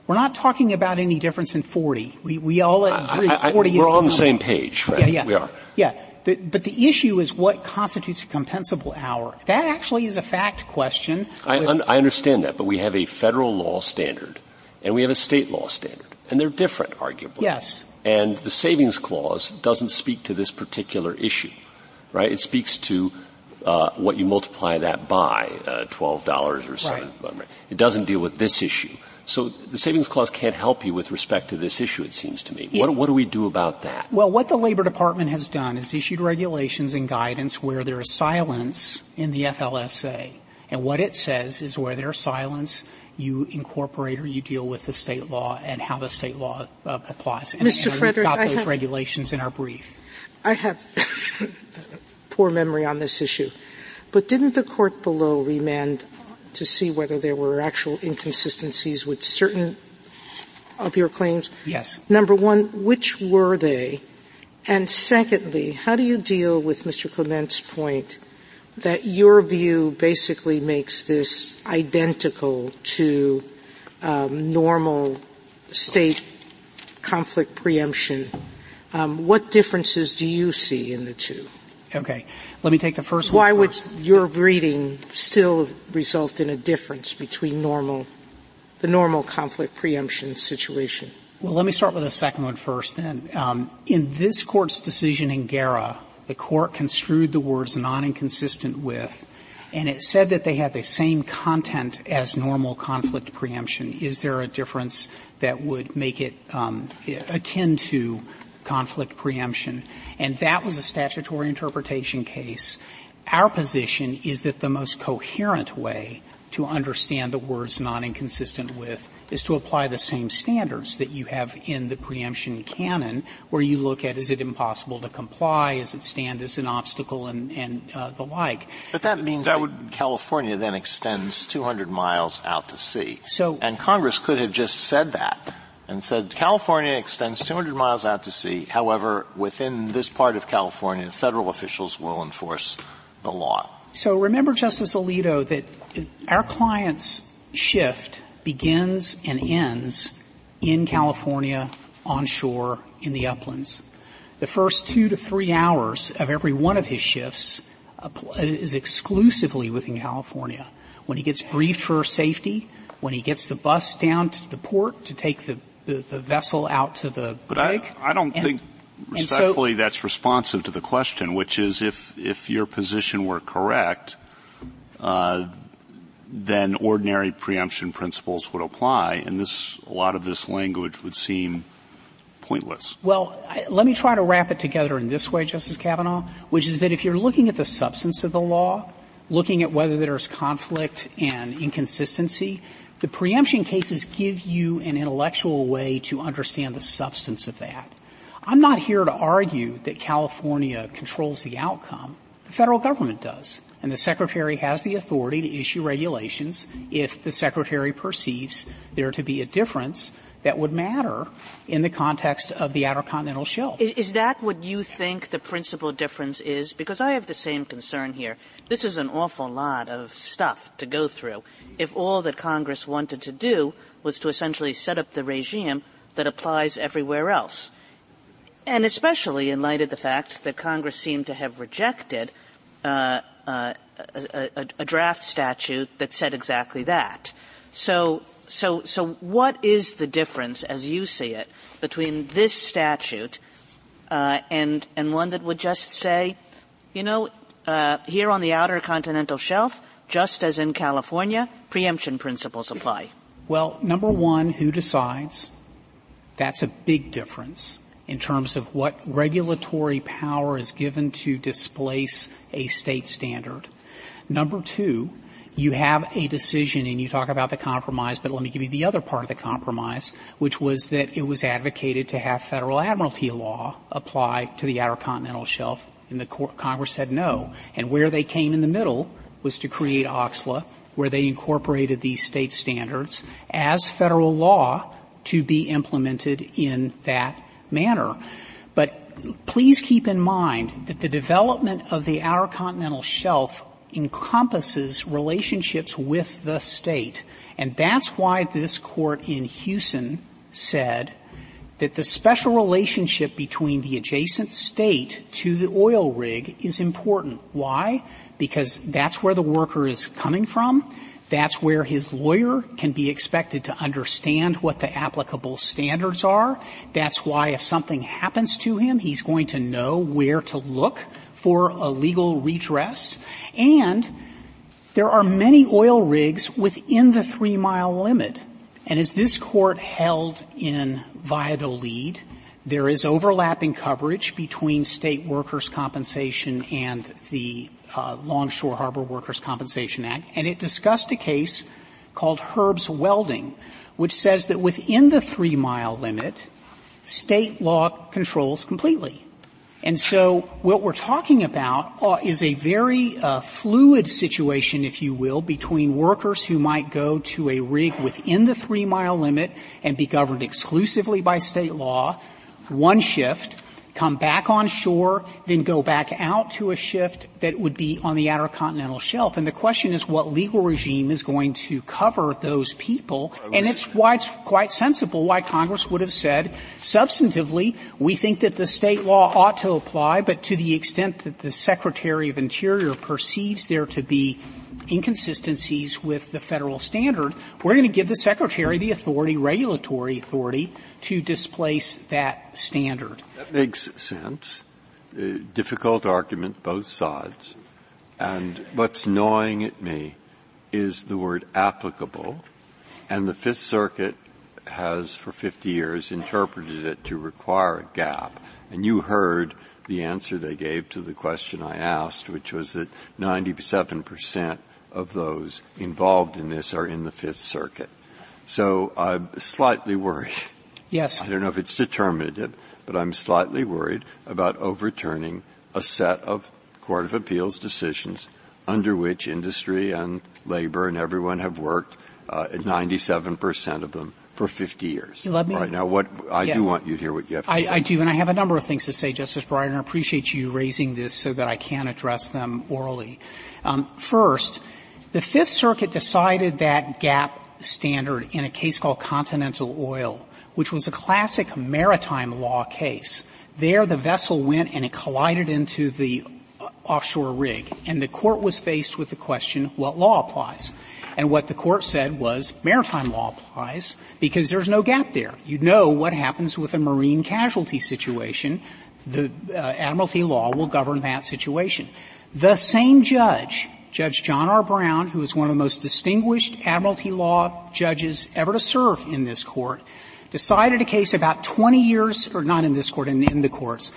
We're not talking about any difference in forty. We, we all agree I, I, forty I, is the number. We're on the same page, right? Yeah, yeah. We are. Yeah. The, but the issue is what constitutes a compensable hour. That actually is a fact question. I, with, un, I understand that, but we have a federal law standard and we have a state law standard, and they're different, arguably. Yes. And the savings clause doesn't speak to this particular issue, right? It speaks to uh what you multiply that by, uh twelve dollars or so. Right. It doesn't deal with this issue. So the savings clause can't help you with respect to this issue, it seems to me. It, what, what do we do about that? Well, what the Labor Department has done is issued regulations and guidance where there is silence in the F L S A. And what it says is where there's silence, you incorporate or you deal with the state law and how the state law uh, applies. And, Mister And Frederick, we've got those have, regulations in our brief. I have poor memory on this issue. But didn't the court below remand to see whether there were actual inconsistencies with certain of your claims? Yes. Number one, which were they? And secondly, how do you deal with Mister Clement's point that your view basically makes this identical to um, normal state conflict preemption? Um, what differences do you see in the two? Okay. Let me take the first one. Why would your reading still result in a difference between normal, the normal conflict preemption situation? Well, let me start with the second one first then. Um, in this court's decision in Guerra, the court construed the words "not inconsistent with," and it said that they had the same content as normal conflict preemption. Is there a difference that would make it um, akin to conflict preemption? And that was a statutory interpretation case. Our position is that the most coherent way to understand the words "not inconsistent with" is to apply the same standards that you have in the preemption canon, where you look at, is it impossible to comply, is it stand as an obstacle, and, and uh, the like. But that means that, that would, California then extends two hundred miles out to sea. So, and Congress could have just said that and said California extends two hundred miles out to sea. However, within this part of California, federal officials will enforce the law. So remember, Justice Alito, that our client's shift begins and ends in California, onshore, in the uplands. The first two to three hours of every one of his shifts is exclusively within California. When he gets briefed for safety, when he gets the bus down to the port to take the, the, the vessel out to the but brig. I, I don't and, think... Respectfully, so, that's responsive to the question, which is if, if your position were correct, uh, then ordinary preemption principles would apply, and this a lot of this language would seem pointless. Well, I, let me try to wrap it together in this way, Justice Kavanaugh, which is that if you're looking at the substance of the law, looking at whether there's conflict and inconsistency, the preemption cases give you an intellectual way to understand the substance of that. I'm not here to argue that California controls the outcome. The federal government does. And the Secretary has the authority to issue regulations if the Secretary perceives there to be a difference that would matter in the context of the Outer Continental Shelf. Is, is that what you think the principal difference is? Because I have the same concern here. This is an awful lot of stuff to go through. If all that Congress wanted to do was to essentially set up the regime that applies everywhere else, and especially in light of the fact that Congress seemed to have rejected uh, uh, a, a, a draft statute that said exactly that. So So, so what is the difference, as you see it, between this statute uh, and and one that would just say, you know, uh, here on the Outer Continental Shelf, just as in California, preemption principles apply? Well, number one, who decides? That's a big difference in terms of what regulatory power is given to displace a state standard. Number two, you have a decision, and you talk about the compromise, but let me give you the other part of the compromise, which was that it was advocated to have federal admiralty law apply to the Outer Continental Shelf, and the Congress said no. And where they came in the middle was to create OCSLA, where they incorporated these state standards as federal law to be implemented in that manner. But please keep in mind that the development of the Outer Continental Shelf encompasses relationships with the state. And that's why this court in Houston said that the special relationship between the adjacent state to the oil rig is important. Why? Because that's where the worker is coming from. That's where his lawyer can be expected to understand what the applicable standards are. That's why if something happens to him, he's going to know where to look for a legal redress. And there are many oil rigs within the three-mile limit. And as this court held in Valladolid, there is overlapping coverage between state workers' compensation and the uh, Longshore and Harbor Workers' Compensation Act. And it discussed a case called Herb's Welding, which says that within the three-mile limit, state law controls completely. And so what we're talking about uh, is a very uh, fluid situation, if you will, between workers who might go to a rig within the three-mile limit and be governed exclusively by state law, one shift, come back on shore, then go back out to a shift that would be on the Outer Continental Shelf. And the question is what legal regime is going to cover those people. And it's why it's quite sensible why Congress would have said, substantively, we think that the state law ought to apply, but to the extent that the Secretary of Interior perceives there to be inconsistencies with the federal standard, we're going to give the Secretary the authority, regulatory authority, to displace that standard. That makes sense. Uh, difficult argument, both sides. And what's gnawing at me is the word applicable. And the Fifth Circuit has, for fifty years, interpreted it to require a gap. And you heard the answer they gave to the question I asked, which was that ninety-seven percent of those involved in this are in the Fifth Circuit. So I'm slightly worried. Yes. I don't know if it's determinative, but I'm slightly worried about overturning a set of Court of Appeals decisions under which industry and labor and everyone have worked uh, at ninety-seven percent of them for fifty years. Let me, right now, what I yeah, do want you to hear what you have to I, say. I do, and I have a number of things to say, Justice Breyer, and I appreciate you raising this so that I can address them orally. Um, first, the Fifth Circuit decided that gap standard in a case called Continental Oil, which was a classic maritime law case. There, the vessel went and it collided into the offshore rig, and the court was faced with the question, what law applies? And what the court said was maritime law applies because there's no gap there. You know what happens with a marine casualty situation. The uh, admiralty law will govern that situation. The same judge, Judge John R. Brown, who is one of the most distinguished admiralty law judges ever to serve in this court, decided a case about twenty years, or not in this court, in, in the courts,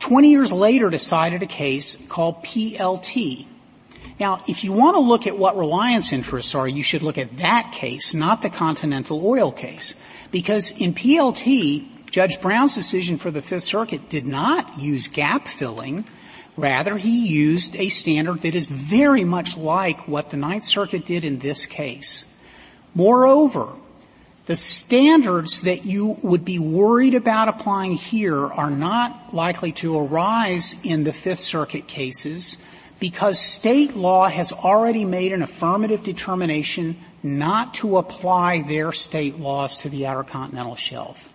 twenty years later decided a case called P L T. Now, if you want to look at what reliance interests are, you should look at that case, not the Continental Oil case. Because in P L T, Judge Brown's decision for the Fifth Circuit did not use gap filling. Rather, he used a standard that is very much like what the Ninth Circuit did in this case. Moreover, the standards that you would be worried about applying here are not likely to arise in the Fifth Circuit cases because state law has already made an affirmative determination not to apply their state laws to the Outer Continental Shelf.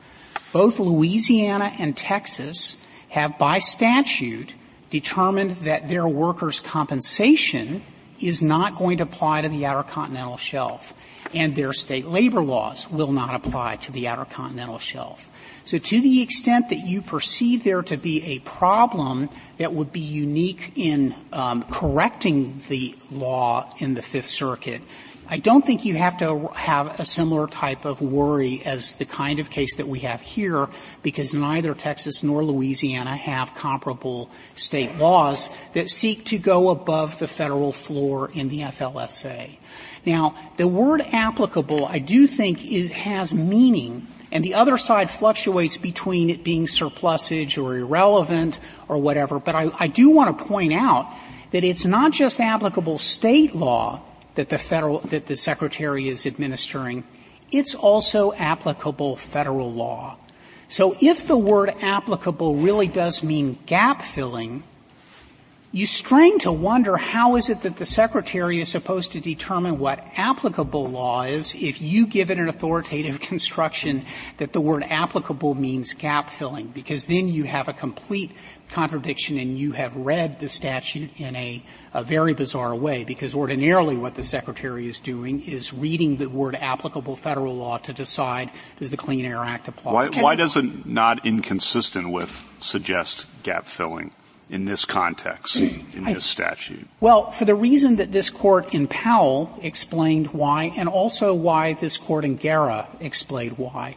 Both Louisiana and Texas have by statute determined that their workers' compensation is not going to apply to the Outer Continental Shelf, and their state labor laws will not apply to the Outer Continental Shelf. So to the extent that you perceive there to be a problem that would be unique in um, correcting the law in the Fifth Circuit, I don't think you have to have a similar type of worry as the kind of case that we have here, because neither Texas nor Louisiana have comparable state laws that seek to go above the federal floor in the F L S A. Now, the word applicable, I do think, is, has meaning, and the other side fluctuates between it being surplusage or irrelevant or whatever, but I, I do want to point out that it's not just applicable state law that the federal, that the Secretary is administering, it's also applicable federal law. So if the word applicable really does mean gap filling, you strain to wonder how is it that the Secretary is supposed to determine what applicable law is if you give it an authoritative construction that the word applicable means gap filling, because then you have a complete contradiction and you have read the statute in a, a very bizarre way, because ordinarily what the Secretary is doing is reading the word applicable federal law to decide does the Clean Air Act apply. Why, why doesn't not inconsistent with suggest gap filling in this context, in this statute? Well, for the reason that this Court in Powell explained why, and also why this Court in Guerra explained why,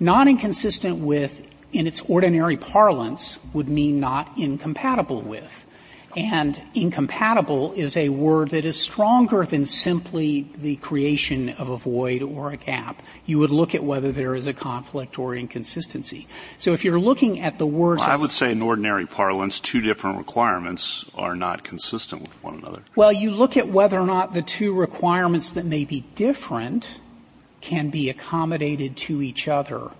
not inconsistent with, in its ordinary parlance, would mean not incompatible with. And incompatible is a word that is stronger than simply the creation of a void or a gap. You would look at whether there is a conflict or inconsistency. So if you're looking at the words... Well, I would say in ordinary parlance, two different requirements are not consistent with one another. Well, you look at whether or not the two requirements that may be different can be accommodated to each other.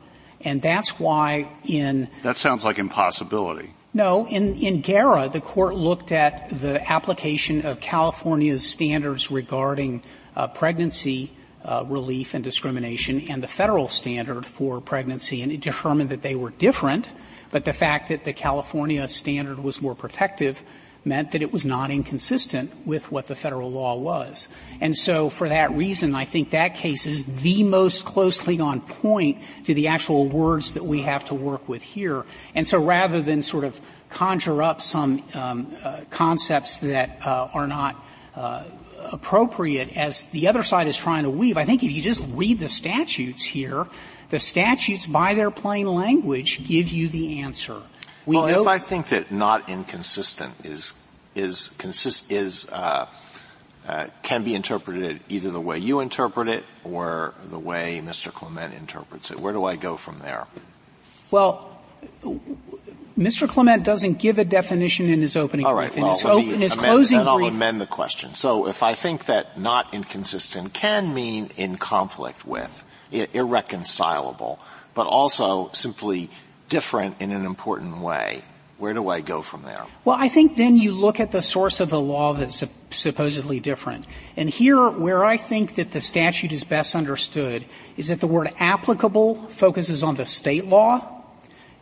And that's why in... That sounds like impossibility. No, in, in Guerra, the Court looked at the application of California's standards regarding uh, pregnancy uh, relief and discrimination and the federal standard for pregnancy, and it determined that they were different, but the fact that the California standard was more protective meant that it was not inconsistent with what the federal law was. And so for that reason, I think that case is the most closely on point to the actual words that we have to work with here. And so rather than sort of conjure up some um, uh, concepts that uh, are not uh, appropriate as the other side is trying to weave, I think if you just read the statutes here, the statutes by their plain language give you the answer. We well, know- if I think that not inconsistent is is consist is uh, uh, can be interpreted either the way you interpret it or the way Mister Clement interprets it, where do I go from there? Well, Mister Clement doesn't give a definition in his opening All right, brief. In well, his, op- in his amend, closing then I'll brief, I'll amend the question. So, if I think that not inconsistent can mean in conflict with, irreconcilable, but also simply different in an important way, where do I go from there? Well, I think then you look at the source of the law that's su- supposedly different. And here, where I think that the statute is best understood is that the word applicable focuses on the state law,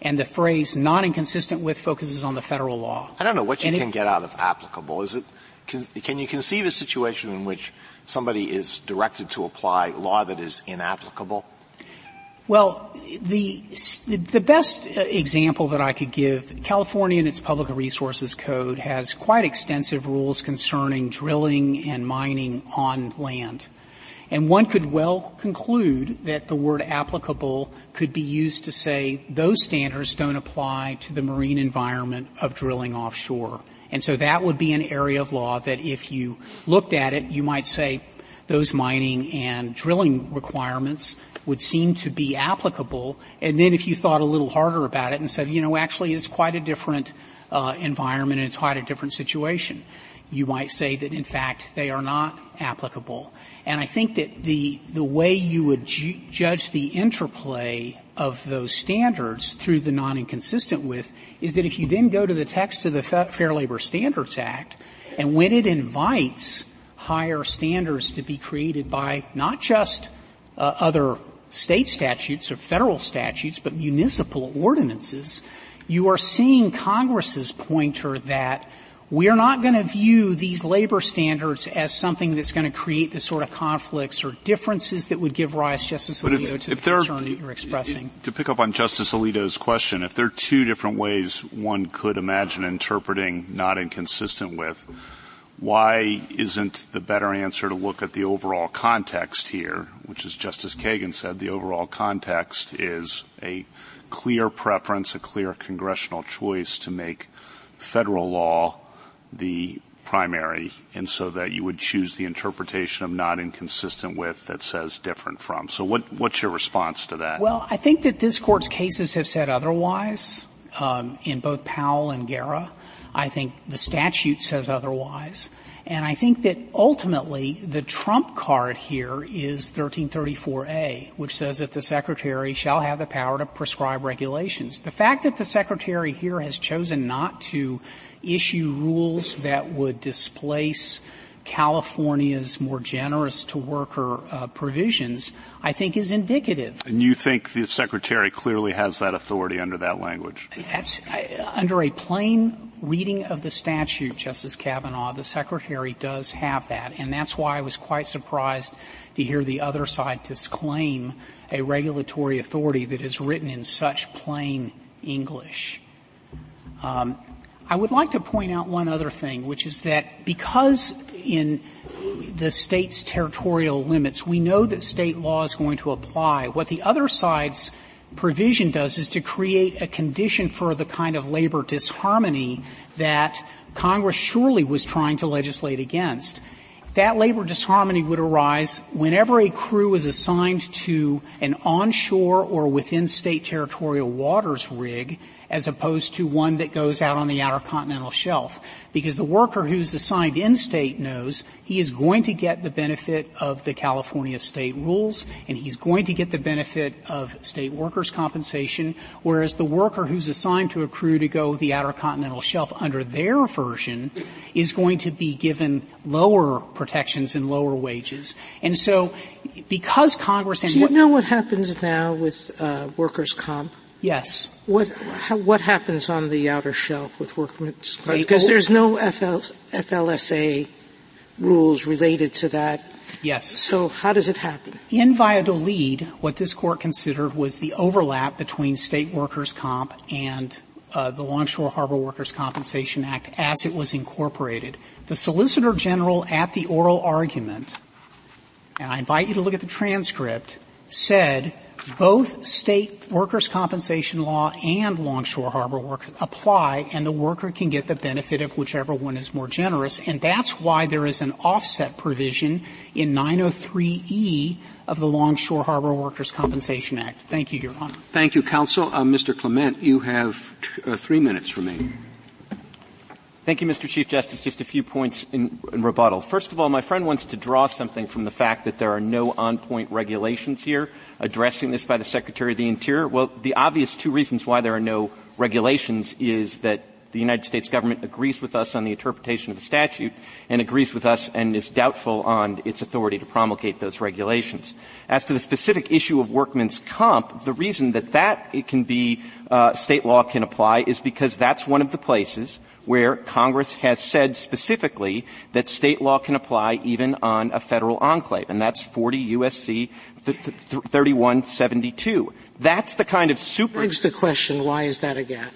and the phrase not inconsistent with focuses on the federal law. I don't know what you and can it, get out of applicable. Is it? Can, can you conceive a situation in which somebody is directed to apply law that is inapplicable? Well, the the best example that I could give, California in its Public Resources Code has quite extensive rules concerning drilling and mining on land. And one could well conclude that the word applicable could be used to say those standards don't apply to the marine environment of drilling offshore. And so that would be an area of law that if you looked at it, you might say those mining and drilling requirements would seem to be applicable. And then if you thought a little harder about it and said, you know, actually it's quite a different uh, environment and it's quite a different situation, you might say that, in fact, they are not applicable. And I think that the the way you would ju- judge the interplay of those standards through the non-inconsistent with is that if you then go to the text of the Fair Labor Standards Act, and when it invites higher standards to be created by not just uh, other state statutes or federal statutes, but municipal ordinances, you are seeing Congress's pointer that we are not going to view these labor standards as something that's going to create the sort of conflicts or differences that would give rise, Justice Alito, if, to if the concern are, that you're expressing. To pick up on Justice Alito's question, if there are two different ways one could imagine interpreting not inconsistent with, why isn't the better answer to look at the overall context here, which is Justice Kagan said, the overall context is a clear preference, a clear congressional choice to make federal law the primary, and so that you would choose the interpretation of not inconsistent with that says different from. So what, what's your response to that? Well, I think that this Court's cases have said otherwise, um, in both Powell and Guerra. I think the statute says otherwise. And I think that ultimately the trump card here is thirteen thirty-four A, which says that the Secretary shall have the power to prescribe regulations. The fact that the Secretary here has chosen not to issue rules that would displace California's more generous to worker uh, provisions, I think is indicative. And you think the Secretary clearly has that authority under that language? That's uh, under a plain reading of the statute, Justice Kavanaugh, the Secretary does have that. And that's why I was quite surprised to hear the other side disclaim a regulatory authority that is written in such plain English. Um, I would like to point out one other thing, which is that because in the state's territorial limits, we know that state law is going to apply. What the other side's provision does is to create a condition for the kind of labor disharmony that Congress surely was trying to legislate against. That labor disharmony would arise whenever a crew is assigned to an onshore or within state territorial waters rig as opposed to one that goes out on the Outer Continental Shelf, because the worker who's assigned in-state knows he is going to get the benefit of the California state rules, and he's going to get the benefit of state workers' compensation, whereas the worker who's assigned to a crew to go the Outer Continental Shelf under their version is going to be given lower protections and lower wages. And so because Congress and — Do you know what happens now with uh, workers' comp? Yes. What what happens on the outer shelf with workmen's comp? Because there's no F L S A rules related to that. Yes. So how does it happen? In Valladolid, what this Court considered was the overlap between state workers' comp and uh, the Longshore and Harbor Workers' Compensation Act as it was incorporated. The Solicitor General at the oral argument, and I invite you to look at the transcript, said both state workers' compensation law and Longshore Harbor work apply, and the worker can get the benefit of whichever one is more generous. And that's why there is an offset provision in nine oh three E of the Longshore Harbor Workers' Compensation Act. Thank you, Your Honor. Thank you, Counsel. Uh, Mister Clement, you have t- uh, three minutes remaining. Thank you, Mister Chief Justice. Just a few points in, in rebuttal. First of all, my friend wants to draw something from the fact that there are no on-point regulations here addressing this by the Secretary of the Interior. Well, the obvious two reasons why there are no regulations is that the United States government agrees with us on the interpretation of the statute and agrees with us and is doubtful on its authority to promulgate those regulations. As to the specific issue of workman's comp, the reason that that it can be uh, state law can apply is because that's one of the places where Congress has said specifically that state law can apply even on a federal enclave, and that's forty U S C thirty-one seventy-two. That's the kind of super... Begs the question, why is that a gap?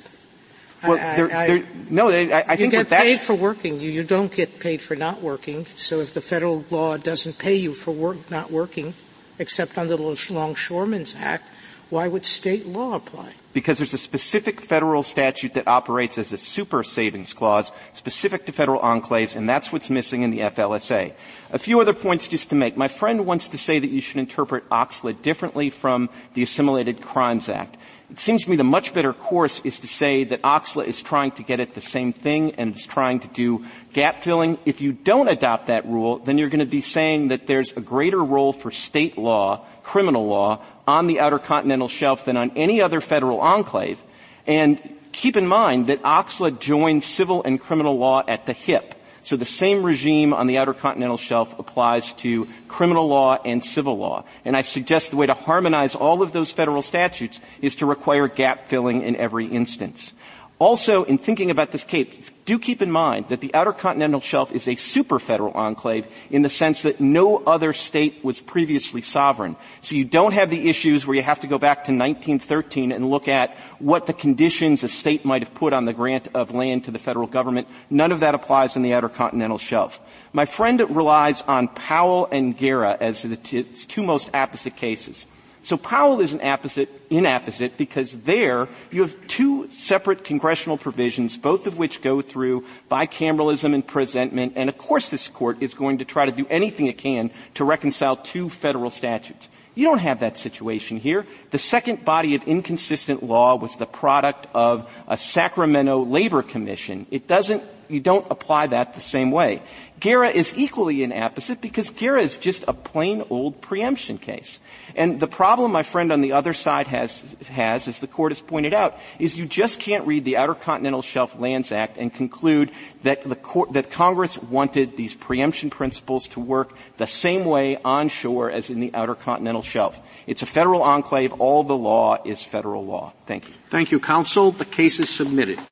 Well, I, they're, I, they're, no, they, I, I think that... You get paid for working. You, you don't get paid for not working. So if the federal law doesn't pay you for work, not working, except under the Longshoremen's Act, why would state law apply? Because there's a specific federal statute that operates as a super savings clause specific to federal enclaves, and that's what's missing in the F L S A. A few other points just to make. My friend wants to say that you should interpret OXLA differently from the Assimilated Crimes Act. It seems to me the much better course is to say that OXLA is trying to get at the same thing and it's trying to do gap filling. If you don't adopt that rule, then you're going to be saying that there's a greater role for state law, criminal law, on the Outer Continental Shelf than on any other federal enclave. And keep in mind that OXLA joins civil and criminal law at the hip. So the same regime on the Outer Continental Shelf applies to criminal law and civil law. And I suggest the way to harmonize all of those federal statutes is to require gap filling in every instance. Also, in thinking about this case, do keep in mind that the Outer Continental Shelf is a super-federal enclave in the sense that no other state was previously sovereign. So you don't have the issues where you have to go back to nineteen thirteen and look at what the conditions a state might have put on the grant of land to the federal government. None of that applies in the Outer Continental Shelf. My friend relies on Powell and Guerra as the t- two most opposite cases. So Powell is an apposite, inapposite, because there you have two separate congressional provisions, both of which go through bicameralism and presentment, and of course this court is going to try to do anything it can to reconcile two federal statutes. You don't have that situation here. The second body of inconsistent law was the product of a Sacramento Labor Commission. It doesn't, you don't apply that the same way. Guerra is equally inapposite because Guerra is just a plain old preemption case. And the problem my friend on the other side has, has, as the court has pointed out, is you just can't read the Outer Continental Shelf Lands Act and conclude that the court, that Congress wanted these preemption principles to work the same way onshore as in the Outer Continental Shelf. It's a federal enclave. All the law is federal law. Thank you. Thank you, counsel. The case is submitted.